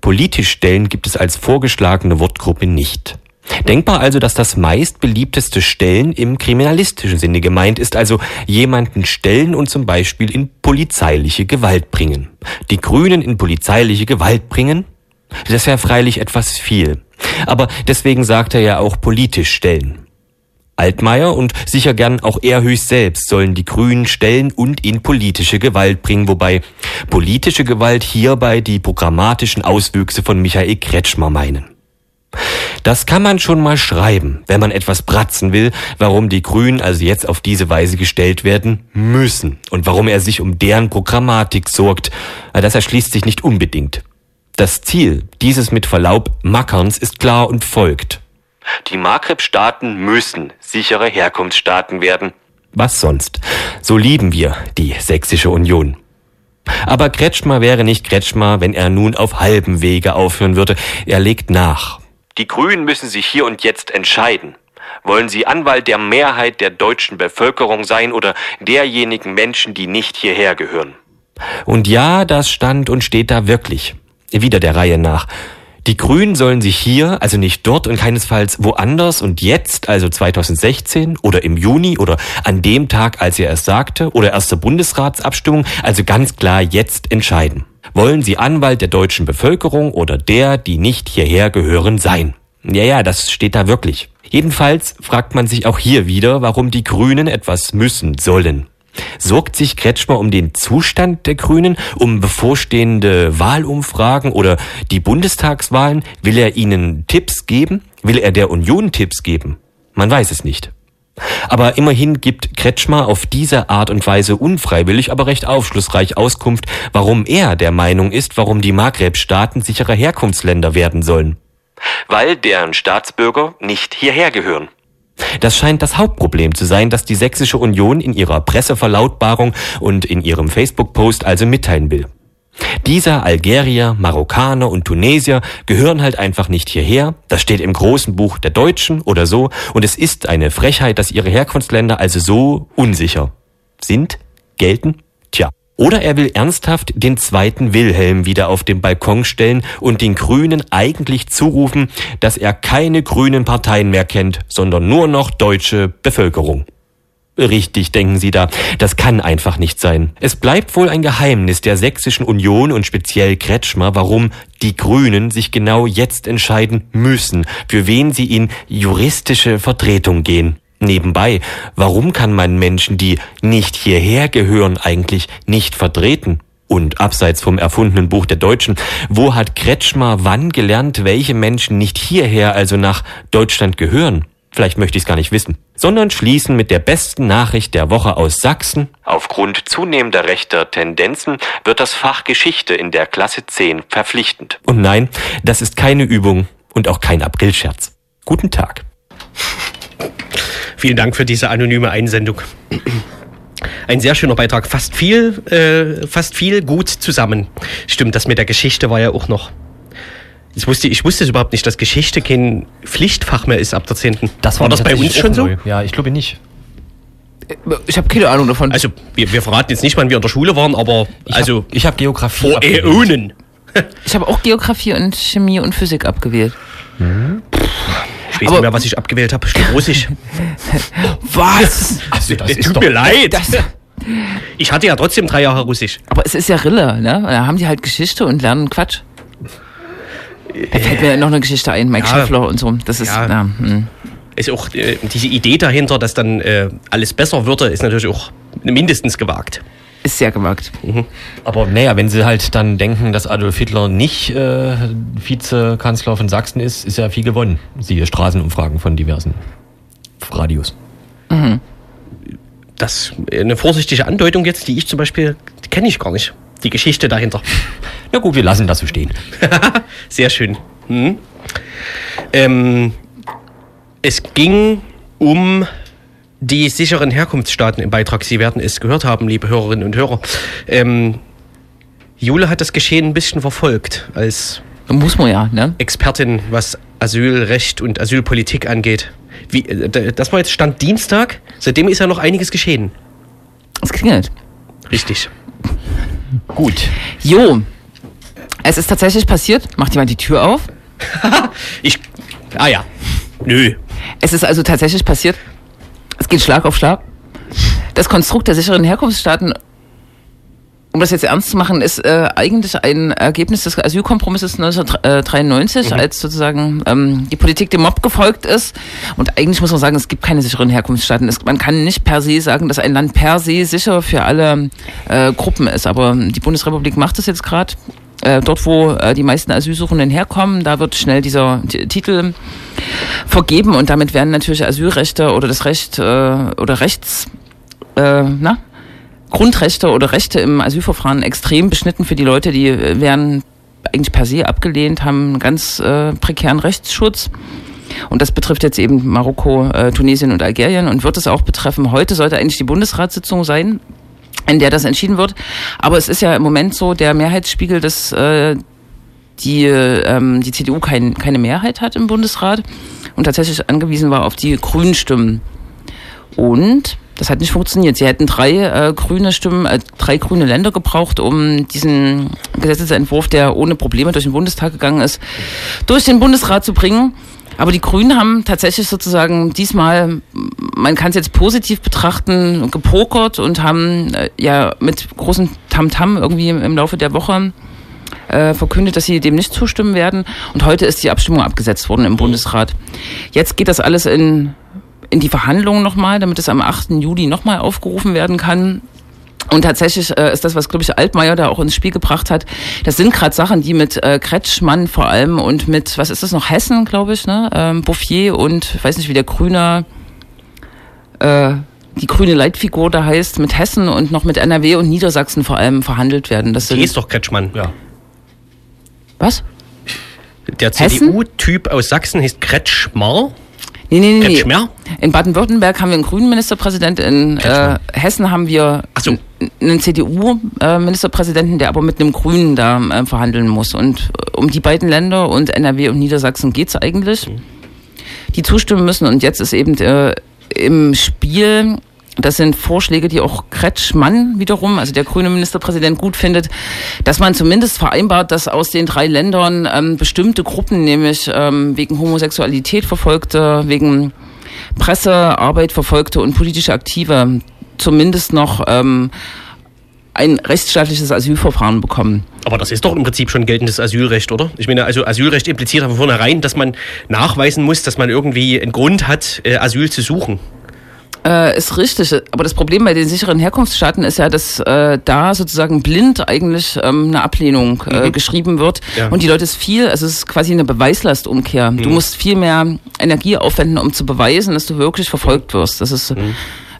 Politisch stellen gibt es als vorgeschlagene Wortgruppe nicht. Denkbar also, dass das meistbeliebteste Stellen im kriminalistischen Sinne gemeint ist, also jemanden stellen und zum Beispiel in polizeiliche Gewalt bringen. Die Grünen in polizeiliche Gewalt bringen? Das wäre freilich etwas viel. Aber deswegen sagt er ja auch politisch stellen. Altmaier und sicher gern auch er höchst selbst sollen die Grünen stellen und in politische Gewalt bringen, wobei politische Gewalt hierbei die programmatischen Auswüchse von Michael Kretschmer meinen. Das kann man schon mal schreiben, wenn man etwas bratzen will, warum die Grünen also jetzt auf diese Weise gestellt werden müssen und warum er sich um deren Programmatik sorgt. Das erschließt sich nicht unbedingt. Das Ziel dieses mit Verlaub Mackerns ist klar und folgt. Die Maghreb-Staaten müssen sichere Herkunftsstaaten werden. Was sonst? So lieben wir die Sächsische Union. Aber Kretschmer wäre nicht Kretschmer, wenn er nun auf halbem Wege aufhören würde. Er legt nach. Die Grünen müssen sich hier und jetzt entscheiden. Wollen sie Anwalt der Mehrheit der deutschen Bevölkerung sein oder derjenigen Menschen, die nicht hierher gehören? Und ja, das stand und steht da wirklich. Wieder der Reihe nach. Die Grünen sollen sich hier, also nicht dort und keinesfalls woanders und jetzt, also 2016 oder im Juni oder an dem Tag, als er es sagte, oder erst zur Bundesratsabstimmung, also ganz klar jetzt entscheiden. Wollen sie Anwalt der deutschen Bevölkerung oder der, die nicht hierher gehören, sein? Ja, das steht da wirklich. Jedenfalls fragt man sich auch hier wieder, warum die Grünen etwas müssen sollen. Sorgt sich Kretschmer um den Zustand der Grünen, um bevorstehende Wahlumfragen oder die Bundestagswahlen? Will er ihnen Tipps geben? Will er der Union Tipps geben? Man weiß es nicht. Aber immerhin gibt Kretschmer auf diese Art und Weise unfreiwillig, aber recht aufschlussreich Auskunft, warum er der Meinung ist, warum die Maghreb-Staaten sichere Herkunftsländer werden sollen. Weil deren Staatsbürger nicht hierher gehören. Das scheint das Hauptproblem zu sein, das die Sächsische Union in ihrer Presseverlautbarung und in ihrem Facebook-Post also mitteilen will. Dieser Algerier, Marokkaner und Tunesier gehören halt einfach nicht hierher, das steht im großen Buch der Deutschen oder so, und es ist eine Frechheit, dass ihre Herkunftsländer also so unsicher sind, gelten, tja. Oder er will ernsthaft den zweiten Wilhelm wieder auf den Balkon stellen und den Grünen eigentlich zurufen, dass er keine grünen Parteien mehr kennt, sondern nur noch deutsche Bevölkerung. Richtig, denken Sie da. Das kann einfach nicht sein. Es bleibt wohl ein Geheimnis der Sächsischen Union und speziell Kretschmer, warum die Grünen sich genau jetzt entscheiden müssen, für wen sie in juristische Vertretung gehen. Nebenbei, warum kann man Menschen, die nicht hierher gehören, eigentlich nicht vertreten? Und abseits vom erfundenen Buch der Deutschen, wo hat Kretschmer wann gelernt, welche Menschen nicht hierher, also nach Deutschland gehören? Vielleicht möchte ich es gar nicht wissen. Sondern schließen mit der besten Nachricht der Woche aus Sachsen. Aufgrund zunehmender rechter Tendenzen wird das Fach Geschichte in der Klasse 10 verpflichtend. Und nein, das ist keine Übung und auch kein Aprilscherz. Guten Tag. Vielen Dank für diese anonyme Einsendung. Ein sehr schöner Beitrag. Fast viel gut zusammen. Stimmt, das mit der Geschichte war ja auch noch. Ich wusste es überhaupt nicht, dass Geschichte kein Pflichtfach mehr ist ab der 10. Das war das bei uns schon so? Ja, ich glaube nicht. Ich habe keine Ahnung davon. Also, wir verraten jetzt nicht, wann wir in der Schule waren, aber... Ich habe Geografie abgewählt. Vor Äonen. Ich habe auch Geografie und Chemie und Physik abgewählt. Hm. Ich weiß nicht mehr, was ich abgewählt habe. Stimmt, Russisch. Was? Also, das tut mir leid. Ich hatte ja trotzdem 3 Jahre Russisch. Aber es ist ja Rille, ne? Da haben die halt Geschichte und lernen Quatsch. Da fällt mir ja noch eine Geschichte ein, Mike Schiffler und so. Das ist, ist auch diese Idee dahinter, dass dann alles besser würde, ist natürlich auch mindestens gewagt. Ist sehr gewagt. Mhm. Aber naja, wenn sie halt dann denken, dass Adolf Hitler nicht Vizekanzler von Sachsen ist, ist ja viel gewonnen. Siehe Straßenumfragen von diversen Radios. Mhm. Das ist eine vorsichtige Andeutung jetzt, die ich zum Beispiel, die kenne ich gar nicht. Die Geschichte dahinter. Na gut, wir lassen das so stehen. Sehr schön. Hm. Es ging um die sicheren Herkunftsstaaten im Beitrag. Sie werden es gehört haben, liebe Hörerinnen und Hörer. Jule hat das Geschehen ein bisschen verfolgt als muss man ja, ne? Expertin, was Asylrecht und Asylpolitik angeht. Das war jetzt Stand Dienstag. Seitdem ist ja noch einiges geschehen. Es klingelt. Richtig. Gut. Jo, es ist tatsächlich passiert. Macht jemand die Tür auf? Ah ja. Nö. Es ist also tatsächlich passiert, es geht Schlag auf Schlag. Das Konstrukt der sicheren Herkunftsstaaten, um das jetzt ernst zu machen, ist eigentlich ein Ergebnis des Asylkompromisses 1993, als sozusagen die Politik dem Mob gefolgt ist. Und eigentlich muss man sagen, es gibt keine sicheren Herkunftsstaaten. Man kann nicht per se sagen, dass ein Land per se sicher für alle Gruppen ist. Aber die Bundesrepublik macht das jetzt gerade. Dort, wo die meisten Asylsuchenden herkommen, da wird schnell dieser Titel vergeben. Und damit werden natürlich Asylrechte oder das Recht oder Grundrechte oder Rechte im Asylverfahren extrem beschnitten für die Leute, die werden eigentlich per se abgelehnt, haben einen ganz prekären Rechtsschutz. Und das betrifft jetzt eben Marokko, Tunesien und Algerien und wird es auch betreffen. Heute sollte eigentlich die Bundesratssitzung sein, in der das entschieden wird. Aber es ist ja im Moment so der Mehrheitsspiegel, dass die CDU keine Mehrheit hat im Bundesrat und tatsächlich angewiesen war auf die grünen Stimmen. Und das hat nicht funktioniert. Sie hätten drei grüne Länder gebraucht, um diesen Gesetzesentwurf, der ohne Probleme durch den Bundestag gegangen ist, durch den Bundesrat zu bringen. Aber die Grünen haben tatsächlich sozusagen diesmal, man kann es jetzt positiv betrachten, gepokert und haben ja mit großem Tamtam irgendwie im Laufe der Woche verkündet, dass sie dem nicht zustimmen werden. Und heute ist die Abstimmung abgesetzt worden im Bundesrat. Jetzt geht das alles in die Verhandlungen nochmal, damit es am 8. Juli nochmal aufgerufen werden kann. Und tatsächlich ist das, was, glaube ich, Altmaier da auch ins Spiel gebracht hat, das sind gerade Sachen, die mit Kretschmann vor allem und mit, was ist das noch, Hessen, glaube ich, ne? Bouffier und, ich weiß nicht, wie der Grüne, die grüne Leitfigur da heißt, mit Hessen und noch mit NRW und Niedersachsen vor allem verhandelt werden. Das sind, die ist doch Kretschmann, ja. Was? Der CDU-Typ aus Sachsen heißt Kretschmer. Nee. In Baden-Württemberg haben wir einen grünen Ministerpräsidenten, in Hessen haben wir einen CDU-Ministerpräsidenten, der aber mit einem Grünen da verhandeln muss. Und um die beiden Länder und NRW und Niedersachsen geht's eigentlich, die zustimmen müssen. Und jetzt ist eben im Spiel, das sind Vorschläge, die auch Kretschmann wiederum, also der grüne Ministerpräsident, gut findet, dass man zumindest vereinbart, dass aus den drei Ländern bestimmte Gruppen, nämlich wegen Homosexualität Verfolgte, wegen Pressearbeit Verfolgte und politische Aktive, zumindest noch ein rechtsstaatliches Asylverfahren bekommen. Aber das ist doch im Prinzip schon geltendes Asylrecht, oder? Ich meine, also Asylrecht impliziert von vornherein, dass man nachweisen muss, dass man irgendwie einen Grund hat, Asyl zu suchen. Ist richtig, aber das Problem bei den sicheren Herkunftsstaaten ist ja, dass da sozusagen blind eigentlich eine Ablehnung geschrieben wird, ja. Und die Leute es ist quasi eine Beweislastumkehr. Mhm. Du musst viel mehr Energie aufwenden, um zu beweisen, dass du wirklich verfolgt wirst. Das ist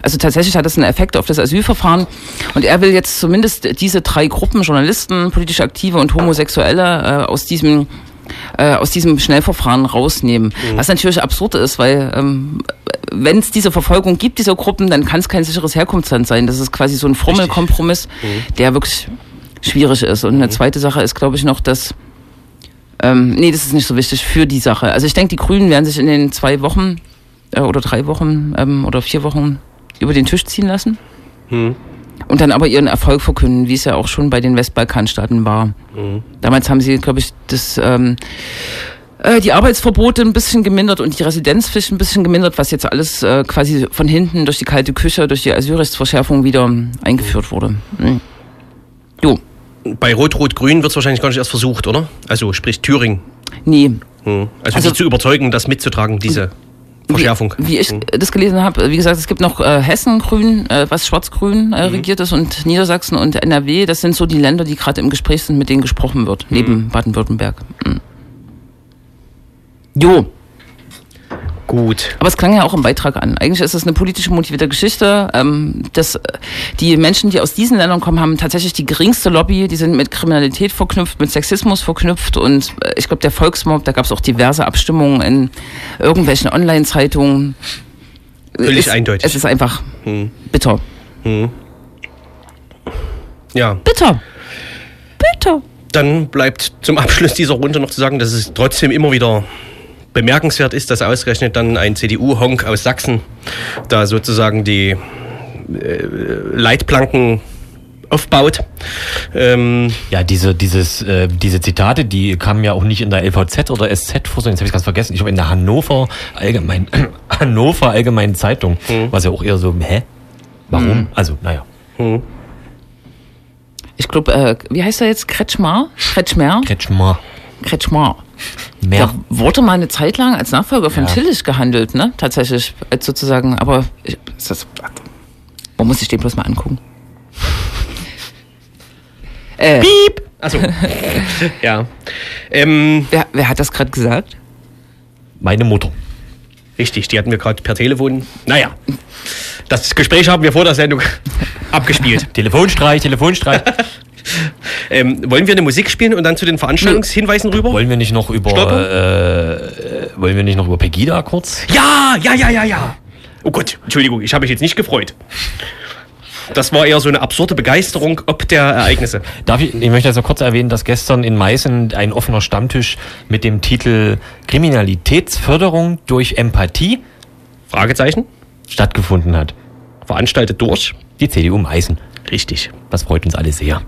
also tatsächlich hat das einen Effekt auf das Asylverfahren, und er will jetzt zumindest diese drei Gruppen, Journalisten, politisch Aktive und Homosexuelle, aus diesem Schnellverfahren rausnehmen. Was natürlich absurd ist, weil wenn es diese Verfolgung gibt, dieser Gruppen, dann kann es kein sicheres Herkunftsland sein. Das ist quasi so ein Formelkompromiss, der wirklich schwierig ist. Und eine zweite Sache ist, glaube ich, noch, dass das ist nicht so wichtig für die Sache. Also ich denke, die Grünen werden sich in den 2 Wochen oder 3 Wochen oder 4 Wochen über den Tisch ziehen lassen und dann aber ihren Erfolg verkünden, wie es ja auch schon bei den Westbalkanstaaten war. Damals haben sie, glaube ich, das die Arbeitsverbote ein bisschen gemindert und die Residenzpflicht ein bisschen gemindert, was jetzt alles quasi von hinten durch die kalte Küche, durch die Asylrechtsverschärfung wieder eingeführt wurde. Jo. Bei Rot-Rot-Grün wird es wahrscheinlich gar nicht erst versucht, oder? Also sprich Thüringen. Nee. Also zu überzeugen, das mitzutragen, diese Verschärfung. Wie ich das gelesen habe, wie gesagt, es gibt noch Hessen-Grün, was schwarz-grün regiert ist, und Niedersachsen und NRW. Das sind so die Länder, die gerade im Gespräch sind, mit denen gesprochen wird, neben Baden-Württemberg. Jo. Gut. Aber es klang ja auch im Beitrag an. Eigentlich ist es eine politisch motivierte Geschichte, dass die Menschen, die aus diesen Ländern kommen, haben tatsächlich die geringste Lobby. Die sind mit Kriminalität verknüpft, mit Sexismus verknüpft. Und ich glaube, der Volksmob, da gab es auch diverse Abstimmungen in irgendwelchen Online-Zeitungen. Völlig eindeutig. Es ist einfach bitter. Ja. Bitter. Dann bleibt zum Abschluss dieser Runde noch zu sagen, dass es trotzdem immer wieder bemerkenswert ist, dass ausgerechnet dann ein CDU-Honk aus Sachsen da sozusagen die Leitplanken aufbaut. Ja, diese Zitate, die kamen ja auch nicht in der LVZ oder SZ vor, sondern jetzt habe ich es ganz vergessen. Ich habe in der Hannover Allgemeinen Zeitung, was ja auch eher so, warum? Also, naja. Ich glaube, wie heißt er jetzt? Kretschmer. Da wurde mal eine Zeit lang als Nachfolger von Tillich gehandelt, ne? Tatsächlich, als sozusagen, aber man muss sich den bloß mal angucken. Piep! Achso. Ja. Wer hat das gerade gesagt? Meine Mutter. Richtig, die hatten wir gerade per Telefon. Naja, das Gespräch haben wir vor der Sendung abgespielt. Telefonstreich. Wollen wir eine Musik spielen und dann zu den Veranstaltungshinweisen rüber? Wollen wir nicht noch über Pegida kurz? Ja. Oh Gott, Entschuldigung, ich habe mich jetzt nicht gefreut. Das war eher so eine absurde Begeisterung ob der Ereignisse. Ich möchte jetzt noch kurz erwähnen, dass gestern in Meißen ein offener Stammtisch mit dem Titel Kriminalitätsförderung durch Empathie ? Stattgefunden hat. Veranstaltet durch die CDU Meißen. Richtig. Das freut uns alle sehr.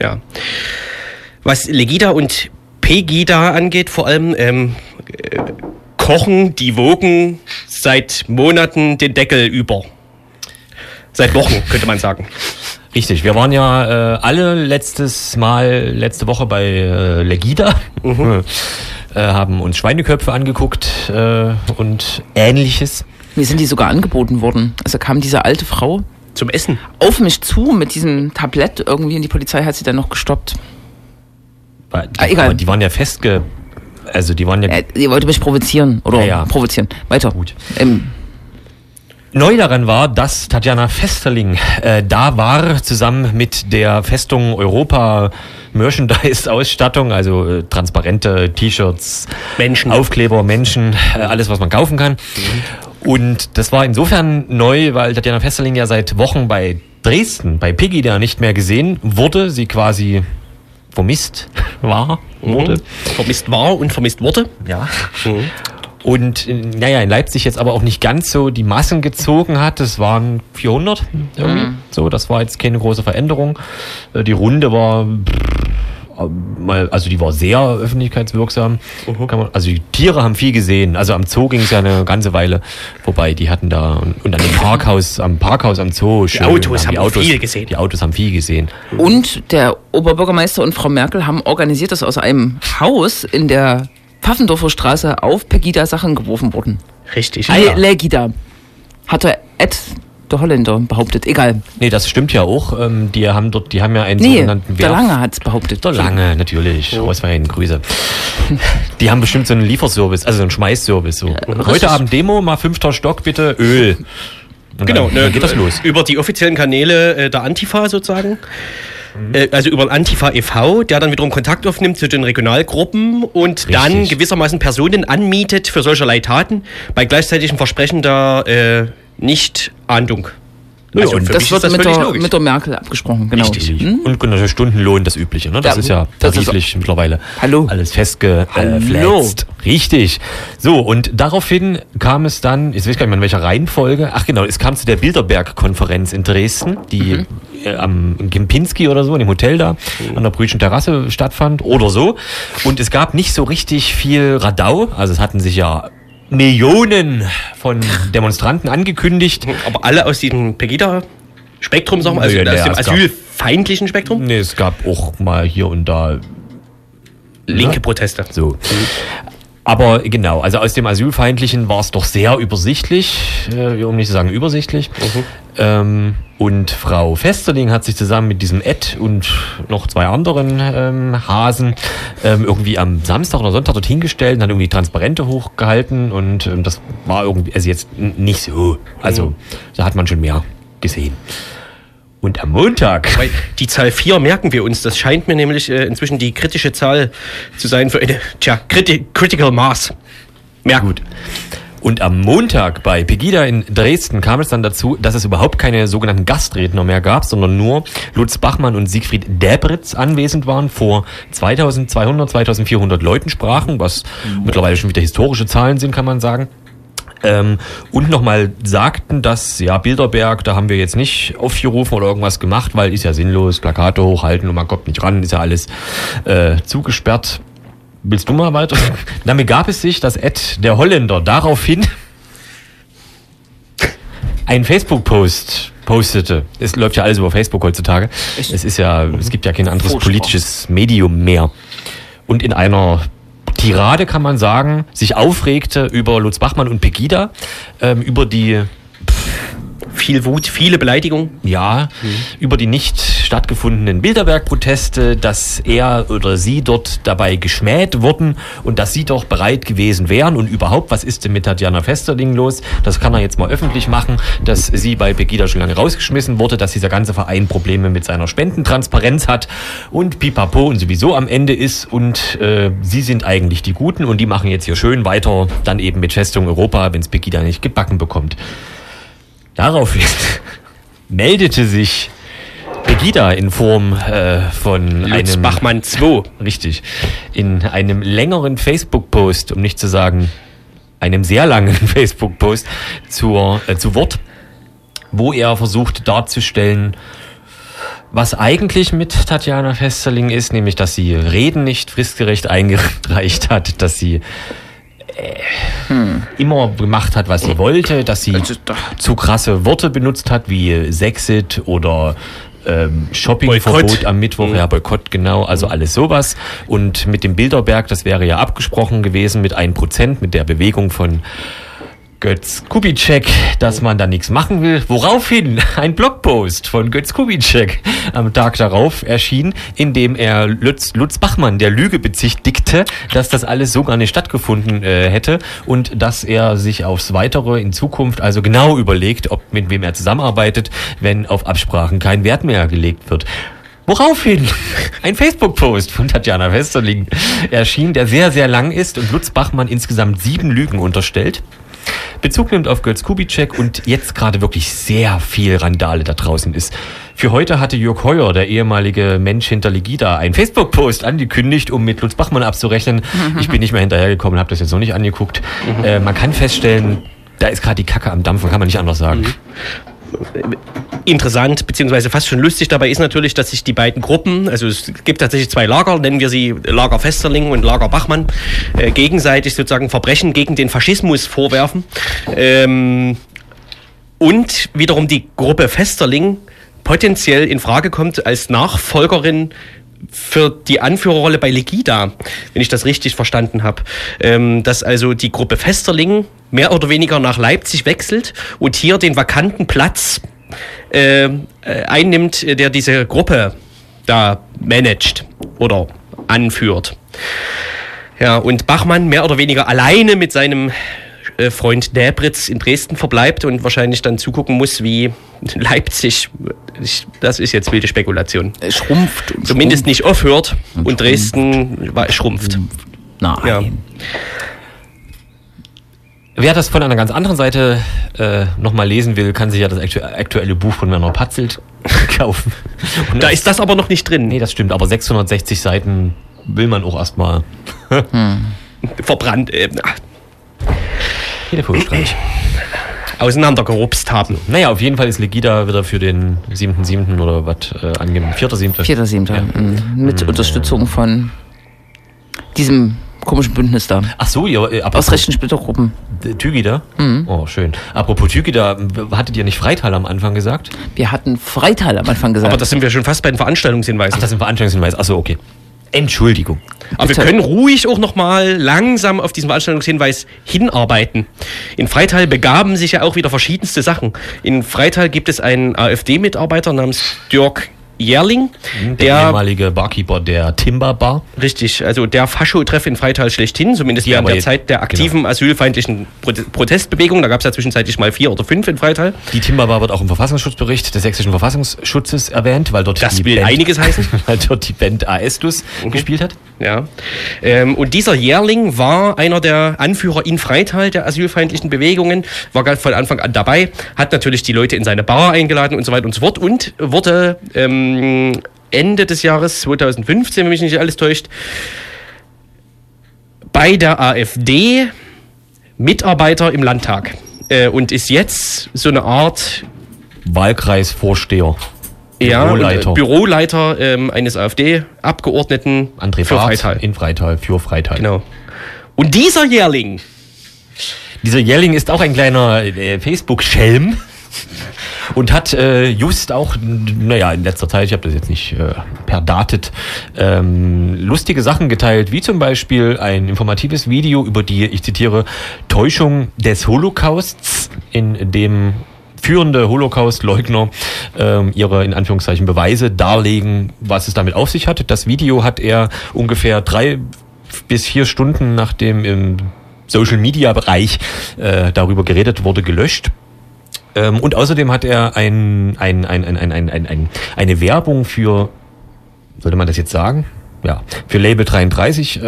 Ja. Was Legida und Pegida angeht, vor allem kochen die Wogen seit Monaten den Deckel über. Seit Wochen, könnte man sagen. Richtig, wir waren ja alle letzte Woche bei Legida, haben uns Schweineköpfe angeguckt und Ähnliches. Mir sind die sogar angeboten worden. Also kam diese alte Frau zum Essen auf mich zu mit diesem Tablett irgendwie und die Polizei hat sie dann noch gestoppt. Egal. Die waren ja die wollte mich provozieren. Provozieren. Weiter. Gut. Neu daran war, dass Tatjana Festerling da war, zusammen mit der Festung Europa Merchandise-Ausstattung, also transparente T-Shirts, Aufkleber, Menschen, alles, was man kaufen kann. Und das war insofern neu, weil Tatjana Festerling ja seit Wochen bei Dresden, bei Pegida nicht mehr gesehen wurde, sie quasi vermisst war und vermisst wurde. Ja. Und in Leipzig jetzt aber auch nicht ganz so die Massen gezogen hat. Es waren 400 irgendwie. So, das war jetzt keine große Veränderung. Die Runde die war sehr öffentlichkeitswirksam. Die Tiere haben viel gesehen. Also am Zoo ging es ja eine ganze Weile vorbei. Die hatten da und an dem Parkhaus am Zoo. Schön, die Autos haben viel gesehen. Und der Oberbürgermeister und Frau Merkel haben organisiert, dass aus einem Haus in der Pfaffendorfer Straße auf Pegida Sachen geworfen wurden. Richtig. Ja. Legida. Hatte Ed, der Holländer, behauptet. Egal. Nee, das stimmt ja auch. Die haben ja einen sogenannten Werf. Der Lange hat's behauptet. Der Lange, natürlich. Ausweichen, Grüße. Die haben bestimmt so einen Lieferservice, also so einen Schmeißservice. So. Heute Abend Demo, mal 5. Stock, bitte Öl. Und genau, dann geht das los. Über die offiziellen Kanäle der Antifa sozusagen. Also über den Antifa e.V., der dann wiederum Kontakt aufnimmt zu den Regionalgruppen und dann gewissermaßen Personen anmietet für solcherlei Taten bei gleichzeitigem Versprechen der Nicht-Ahndung. Also und das wird das mit der Merkel abgesprochen, genau. Richtig. Und der Stundenlohn, das Übliche, ne? Das ist ja tariflich mittlerweile alles festgefletzt. Richtig. So, und daraufhin kam es dann, jetzt weiß ich gar nicht mehr in welcher Reihenfolge, es kam zu der Bilderberg-Konferenz in Dresden, die am Kempinski oder so, in dem Hotel da, an der Brütschen Terrasse stattfand oder so. Und es gab nicht so richtig viel Radau, also es hatten sich ja Millionen von Demonstranten angekündigt. Aber alle aus diesem Pegida-Spektrum, sagen wir, aus dem asylfeindlichen Spektrum? Nee, es gab auch mal hier und da linke Proteste. So. Aber genau, also aus dem Asylfeindlichen war es doch sehr übersichtlich, um nicht zu sagen übersichtlich. Und Frau Festerling hat sich zusammen mit diesem Ed und noch zwei anderen Hasen irgendwie am Samstag oder Sonntag dorthin gestellt und hat irgendwie Transparente hochgehalten und das war irgendwie, also jetzt nicht so, also da hat man schon mehr gesehen. Und am Montag. Die Zahl 4 merken wir uns. Das scheint mir nämlich inzwischen die kritische Zahl zu sein für eine Critical Mass. Mehr gut. Und am Montag bei Pegida in Dresden kam es dann dazu, dass es überhaupt keine sogenannten Gastredner mehr gab, sondern nur Lutz Bachmann und Siegfried Däbritz anwesend waren, vor 2400 Leuten sprachen, was mittlerweile schon wieder historische Zahlen sind, kann man sagen. und nochmal sagten, dass ja Bilderberg, da haben wir jetzt nicht aufgerufen oder irgendwas gemacht, weil ist ja sinnlos, Plakate hochhalten und man kommt nicht ran, ist ja alles zugesperrt. Willst du mal weiter? Dann begab es sich, dass Ed, der Holländer, daraufhin einen Facebook-Post postete. Es läuft ja alles über Facebook heutzutage. Es gibt ja kein anderes politisches Medium mehr. Und in einer Tirade, kann man sagen, sich aufregte über Lutz Bachmann und Pegida, über die viel Wut, viele Beleidigungen. Ja, über die nicht stattgefundenen Bilderberg-Proteste, dass er oder sie dort dabei geschmäht wurden und dass sie doch bereit gewesen wären. Und überhaupt, was ist denn mit Tatjana Festerling los? Das kann er jetzt mal öffentlich machen, dass sie bei Pegida schon lange rausgeschmissen wurde, dass dieser ganze Verein Probleme mit seiner Spendentransparenz hat und pipapo und sowieso am Ende ist. Und sie sind eigentlich die Guten und die machen jetzt hier schön weiter, dann eben mit Festung Europa, wenn es Pegida nicht gebacken bekommt. Daraufhin meldete sich Pegida in Form von Lutz einem Bachmann 2, richtig, in einem längeren Facebook-Post, um nicht zu sagen einem sehr langen Facebook-Post zu Wort, wo er versucht darzustellen, was eigentlich mit Tatjana Festerling ist, nämlich dass sie Reden nicht fristgerecht eingereicht hat, dass sie immer gemacht hat, was sie wollte, dass sie zu krasse Worte benutzt hat, wie Sexit oder Shoppingverbot am Mittwoch, ja, Boykott, genau, also alles sowas. Und mit dem Bilderberg, das wäre ja abgesprochen gewesen mit 1%, mit der Bewegung von Götz Kubitschek, dass man da nichts machen will. Woraufhin ein Blogpost von Götz Kubitschek am Tag darauf erschien, in dem er Lutz Bachmann der Lüge bezichtigte, dass das alles so gar nicht stattgefunden hätte und dass er sich aufs Weitere in Zukunft also genau überlegt, ob mit wem er zusammenarbeitet, wenn auf Absprachen kein Wert mehr gelegt wird. Woraufhin ein Facebook-Post von Tatjana Festerling erschien, der sehr, sehr lang ist und Lutz Bachmann insgesamt 7 Lügen unterstellt. Bezug nimmt auf Götz Kubitschek und jetzt gerade wirklich sehr viel Randale da draußen ist. Für heute hatte Jörg Hoyer, der ehemalige Mensch hinter Legida, einen Facebook-Post angekündigt, um mit Lutz Bachmann abzurechnen. Ich bin nicht mehr hinterhergekommen, habe das jetzt noch nicht angeguckt. Man kann feststellen, da ist gerade die Kacke am Dampfen, kann man nicht anders sagen. Interessant, beziehungsweise fast schon lustig dabei ist natürlich, dass sich die beiden Gruppen, also es gibt tatsächlich 2 Lager, nennen wir sie Lager Festerling und Lager Bachmann, gegenseitig sozusagen Verbrechen gegen den Faschismus vorwerfen. Und wiederum die Gruppe Festerling potenziell in Frage kommt als Nachfolgerin für die Anführerrolle bei Legida, wenn ich das richtig verstanden habe, dass also die Gruppe Festerling mehr oder weniger nach Leipzig wechselt und hier den vakanten Platz einnimmt, der diese Gruppe da managt oder anführt. Ja, und Bachmann mehr oder weniger alleine mit seinem Freund Däbritz in Dresden verbleibt und wahrscheinlich dann zugucken muss, wie Leipzig, das ist jetzt wilde Spekulation, schrumpft. Und zumindest schrumpft. Nicht aufhört und Dresden schrumpft. Nein. Ja. Wer das von einer ganz anderen Seite nochmal lesen will, kann sich ja das aktuelle Buch von Werner Patzelt kaufen. Und da ist das aber noch nicht drin. Nee, das stimmt, aber 660 Seiten will man auch erstmal verbrannt. Telefonstreich. Auseinandergerupst haben. Naja, auf jeden Fall ist Legida wieder für den 7.7. oder was angenommen. 4.7. 4.7. Ja. Mit Unterstützung von diesem komischen Bündnis da. Ach so, ja. Aus rechten Splittergruppen. Tügida? Mhm. Oh, schön. Apropos Tügida, hattet ihr nicht Freital am Anfang gesagt? Wir hatten Freital am Anfang gesagt. Aber das sind wir schon fast bei den Veranstaltungshinweisen. Ach, das sind Veranstaltungshinweise. Ach so, okay. Entschuldigung. Aber bitte. Wir können ruhig auch nochmal langsam auf diesen Veranstaltungshinweis hinarbeiten. In Freital begaben sich ja auch wieder verschiedenste Sachen. In Freital gibt es einen AfD-Mitarbeiter namens Dirk Jährling. Der ehemalige Barkeeper der Timber Bar. Richtig, also der Fascho-Treff in Freital schlechthin, zumindest während der Zeit der aktiven asylfeindlichen Protestbewegung. Da gab es ja zwischenzeitlich mal 4 oder 5 in Freital. Die Timber Bar wird auch im Verfassungsschutzbericht des sächsischen Verfassungsschutzes erwähnt, weil dort die Band AS-Dus gespielt hat. Ja. Und dieser Jährling war einer der Anführer in Freital der asylfeindlichen Bewegungen, war ganz von Anfang an dabei, hat natürlich die Leute in seine Bar eingeladen und so weiter und so fort und wurde Ende des Jahres 2015, wenn mich nicht alles täuscht, bei der AfD Mitarbeiter im Landtag und ist jetzt so eine Art Wahlkreisvorsteher, Büroleiter, Büroleiter eines AfD-Abgeordneten André für Freital. In Freital, für Freital. Genau. Und dieser Jährling ist auch ein kleiner Facebook-Schelm und hat just auch, naja, in letzter Zeit, ich habe das jetzt nicht perdatet, lustige Sachen geteilt, wie zum Beispiel ein informatives Video über die, ich zitiere, Täuschung des Holocausts, in dem führende Holocaust-Leugner ihre, in Anführungszeichen, Beweise darlegen, was es damit auf sich hat. Das Video hat er ungefähr 3 bis 4 Stunden, nachdem im Social-Media-Bereich darüber geredet wurde, gelöscht. Und außerdem hat er eine Werbung für, sollte man das jetzt sagen? Ja, für Label 33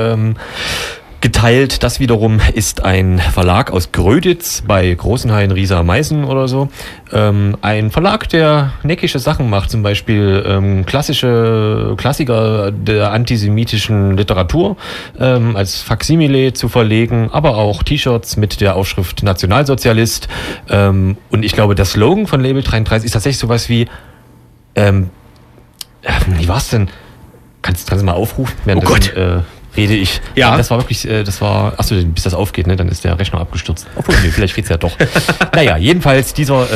geteilt. Das wiederum ist ein Verlag aus Gröditz bei Großenhain, Riesa, Meißen oder so. Ein Verlag, der neckische Sachen macht, zum Beispiel Klassiker der antisemitischen Literatur als Faksimile zu verlegen, aber auch T-Shirts mit der Aufschrift Nationalsozialist. Und ich glaube, der Slogan von Label 33 ist tatsächlich sowas wie wie war's denn? Kannst du mal aufrufen? Oh Gott! Rede ich. Ja. Das war wirklich, achso, bis das aufgeht, ne, dann ist der Rechner abgestürzt. Obwohl, nee, vielleicht geht's ja doch. Naja, jedenfalls, dieser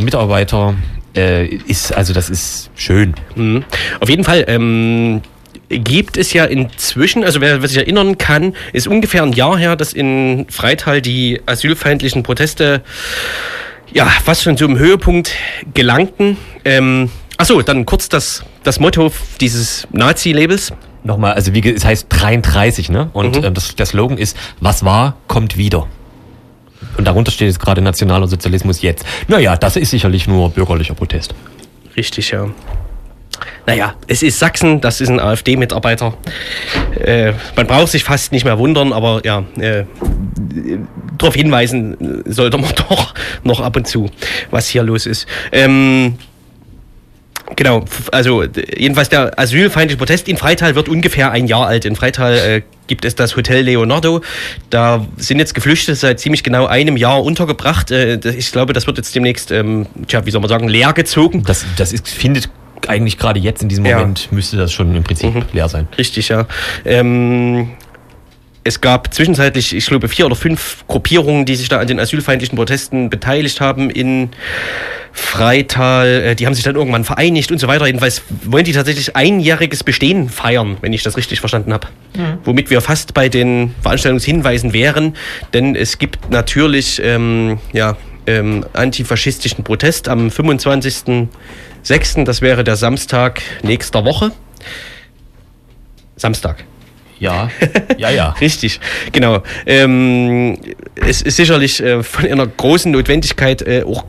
Mitarbeiter ist, also das ist schön. Mhm. Auf jeden Fall, gibt es ja inzwischen, also wer sich erinnern kann, ist ungefähr ein Jahr her, dass in Freital die asylfeindlichen Proteste, ja, fast schon zum Höhepunkt gelangten. Achso, dann kurz das Motto dieses Nazi-Labels. Nochmal, also wie es heißt 33, ne? Und der Slogan ist, was war, kommt wieder. Und darunter steht jetzt gerade nationaler Sozialismus jetzt. Naja, das ist sicherlich nur bürgerlicher Protest. Richtig, ja. Naja, es ist Sachsen, das ist ein AfD-Mitarbeiter. Man braucht sich fast nicht mehr wundern, aber ja, darauf hinweisen sollte man doch noch ab und zu, was hier los ist. Genau, also jedenfalls der asylfeindliche Protest in Freital wird ungefähr ein Jahr alt. In Freital gibt es das Hotel Leonardo. Da sind jetzt Geflüchtete seit ziemlich genau einem Jahr untergebracht. Ich glaube, das wird jetzt demnächst, leer gezogen. Das findet eigentlich gerade jetzt in diesem Moment, müsste das schon im Prinzip leer sein. Richtig, ja. Es gab zwischenzeitlich, ich glaube, 4 oder 5 Gruppierungen, die sich da an den asylfeindlichen Protesten beteiligt haben in Freital. Die haben sich dann irgendwann vereinigt und so weiter. Jedenfalls wollen die tatsächlich einjähriges Bestehen feiern, wenn ich das richtig verstanden habe. Mhm. Womit wir fast bei den Veranstaltungshinweisen wären. Denn es gibt natürlich antifaschistischen Protest am 25.06. Das wäre der Samstag nächster Woche. Samstag. Ja. Richtig, genau. Es ist sicherlich von einer großen Notwendigkeit, auch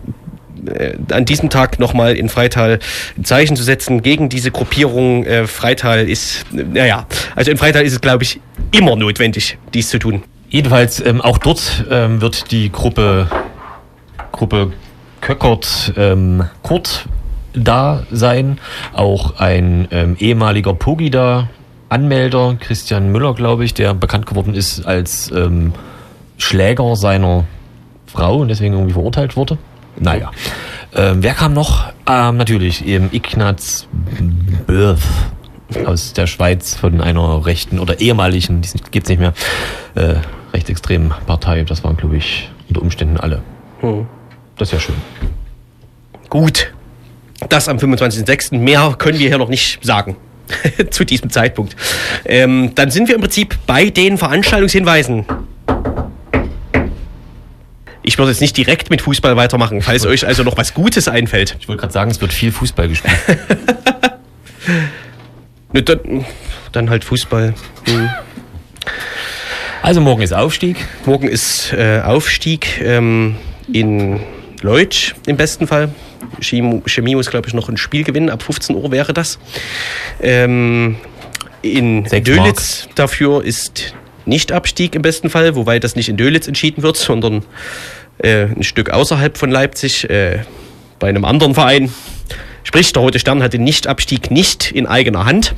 an diesem Tag nochmal in Freital ein Zeichen zu setzen gegen diese Gruppierung. Freital ist, in Freital ist es, glaube ich, immer notwendig, dies zu tun. Jedenfalls, auch dort wird die Gruppe Köckert Kurt da sein, auch ein ehemaliger Pogida Anmelder, Christian Müller, glaube ich, der bekannt geworden ist als Schläger seiner Frau und deswegen irgendwie verurteilt wurde. Naja. Wer kam noch? Natürlich Ignaz Böf aus der Schweiz von einer rechten oder ehemaligen, die gibt es nicht mehr, rechtsextremen Partei. Das waren, glaube ich, unter Umständen alle. Hm. Das ist ja schön. Gut. Das am 25.06. Mehr können wir hier noch nicht sagen. Zu diesem Zeitpunkt. Dann sind wir im Prinzip bei den Veranstaltungshinweisen. Ich würde jetzt nicht direkt mit Fußball weitermachen, falls euch also noch was Gutes einfällt. Ich wollte gerade sagen, es wird viel Fußball gespielt. Ne, dann halt Fußball. Mhm. Also morgen ist Aufstieg. Morgen ist Aufstieg in Leutsch im besten Fall. Chemie muss, glaube ich, noch ein Spiel gewinnen. Ab 15 Uhr wäre das. In Dölitz dafür ist nicht Abstieg im besten Fall, wobei das nicht in Dölitz entschieden wird, sondern ein Stück außerhalb von Leipzig, bei einem anderen Verein. Sprich, der Rote Stern hat den Nicht-Abstieg nicht in eigener Hand.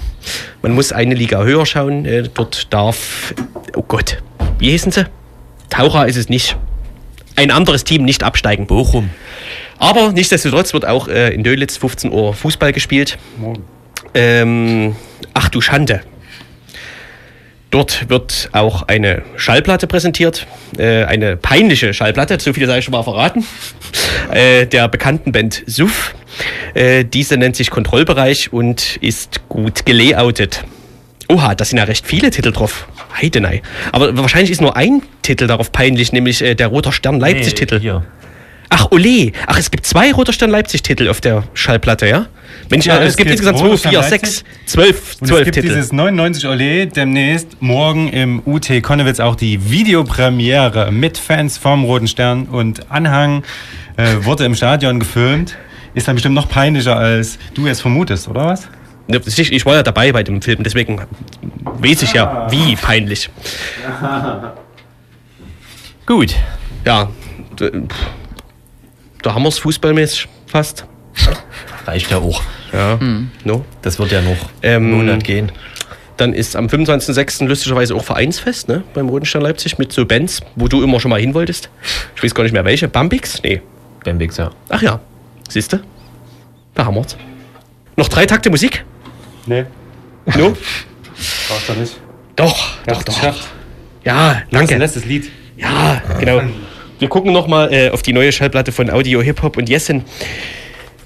Man muss eine Liga höher schauen. Dort darf, oh Gott, wie hießen sie? Taucher ist es nicht. Ein anderes Team nicht absteigen. Bochum. Aber nichtsdestotrotz wird auch in Dölitz 15 Uhr Fußball gespielt. Morgen. Ach du Schande. Dort wird auch eine Schallplatte präsentiert, eine peinliche Schallplatte, so viel sei schon mal verraten, der bekannten Band Suff. Diese nennt sich Kontrollbereich und ist gut gelayoutet. Oha, da sind ja recht viele Titel drauf. Heidenei. Aber wahrscheinlich ist nur ein Titel darauf peinlich, nämlich der Roter Stern Leipzig-Titel. Nee, ach, ole. Ach, es gibt 2 Roter Stern Leipzig-Titel auf der Schallplatte, ja? Mensch, ja, es gibt insgesamt 2, 4, 6, 12 Titel. Und es gibt Titel. Dieses 99 Ole demnächst morgen im UT Connewitz auch die Videopremiere mit Fans vom Roten Stern und Anhang wurde im Stadion gefilmt. Ist dann bestimmt noch peinlicher, als du es vermutest, oder was? Ich war ja dabei bei dem Film, deswegen weiß ich ja, wie peinlich. Ja. Gut. Ja, da haben wir es fußballmäßig fast. Reicht ja auch. Ja. Hm. No. Das wird ja noch einen Monat gehen. Dann ist am 25.06. lustigerweise auch Vereinsfest, ne? Beim Roten Stern Leipzig mit so Bands, wo du immer schon mal hin wolltest. Ich weiß gar nicht mehr welche. Bambix? Nee. Bambix, ja. Ach ja. Siehste? Da haben wir's. Noch 3 Takte Musik? Nee. No? Brauchst du nicht. Doch. Ja, danke. Letztes Lied. Ja, genau. Wir gucken nochmal auf die neue Schallplatte von Audio Hip Hop und Jessin.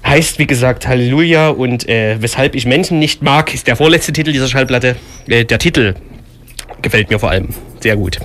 Heißt, wie gesagt, Halleluja und weshalb ich Menschen nicht mag, ist der vorletzte Titel dieser Schallplatte. Der Titel gefällt mir vor allem sehr gut.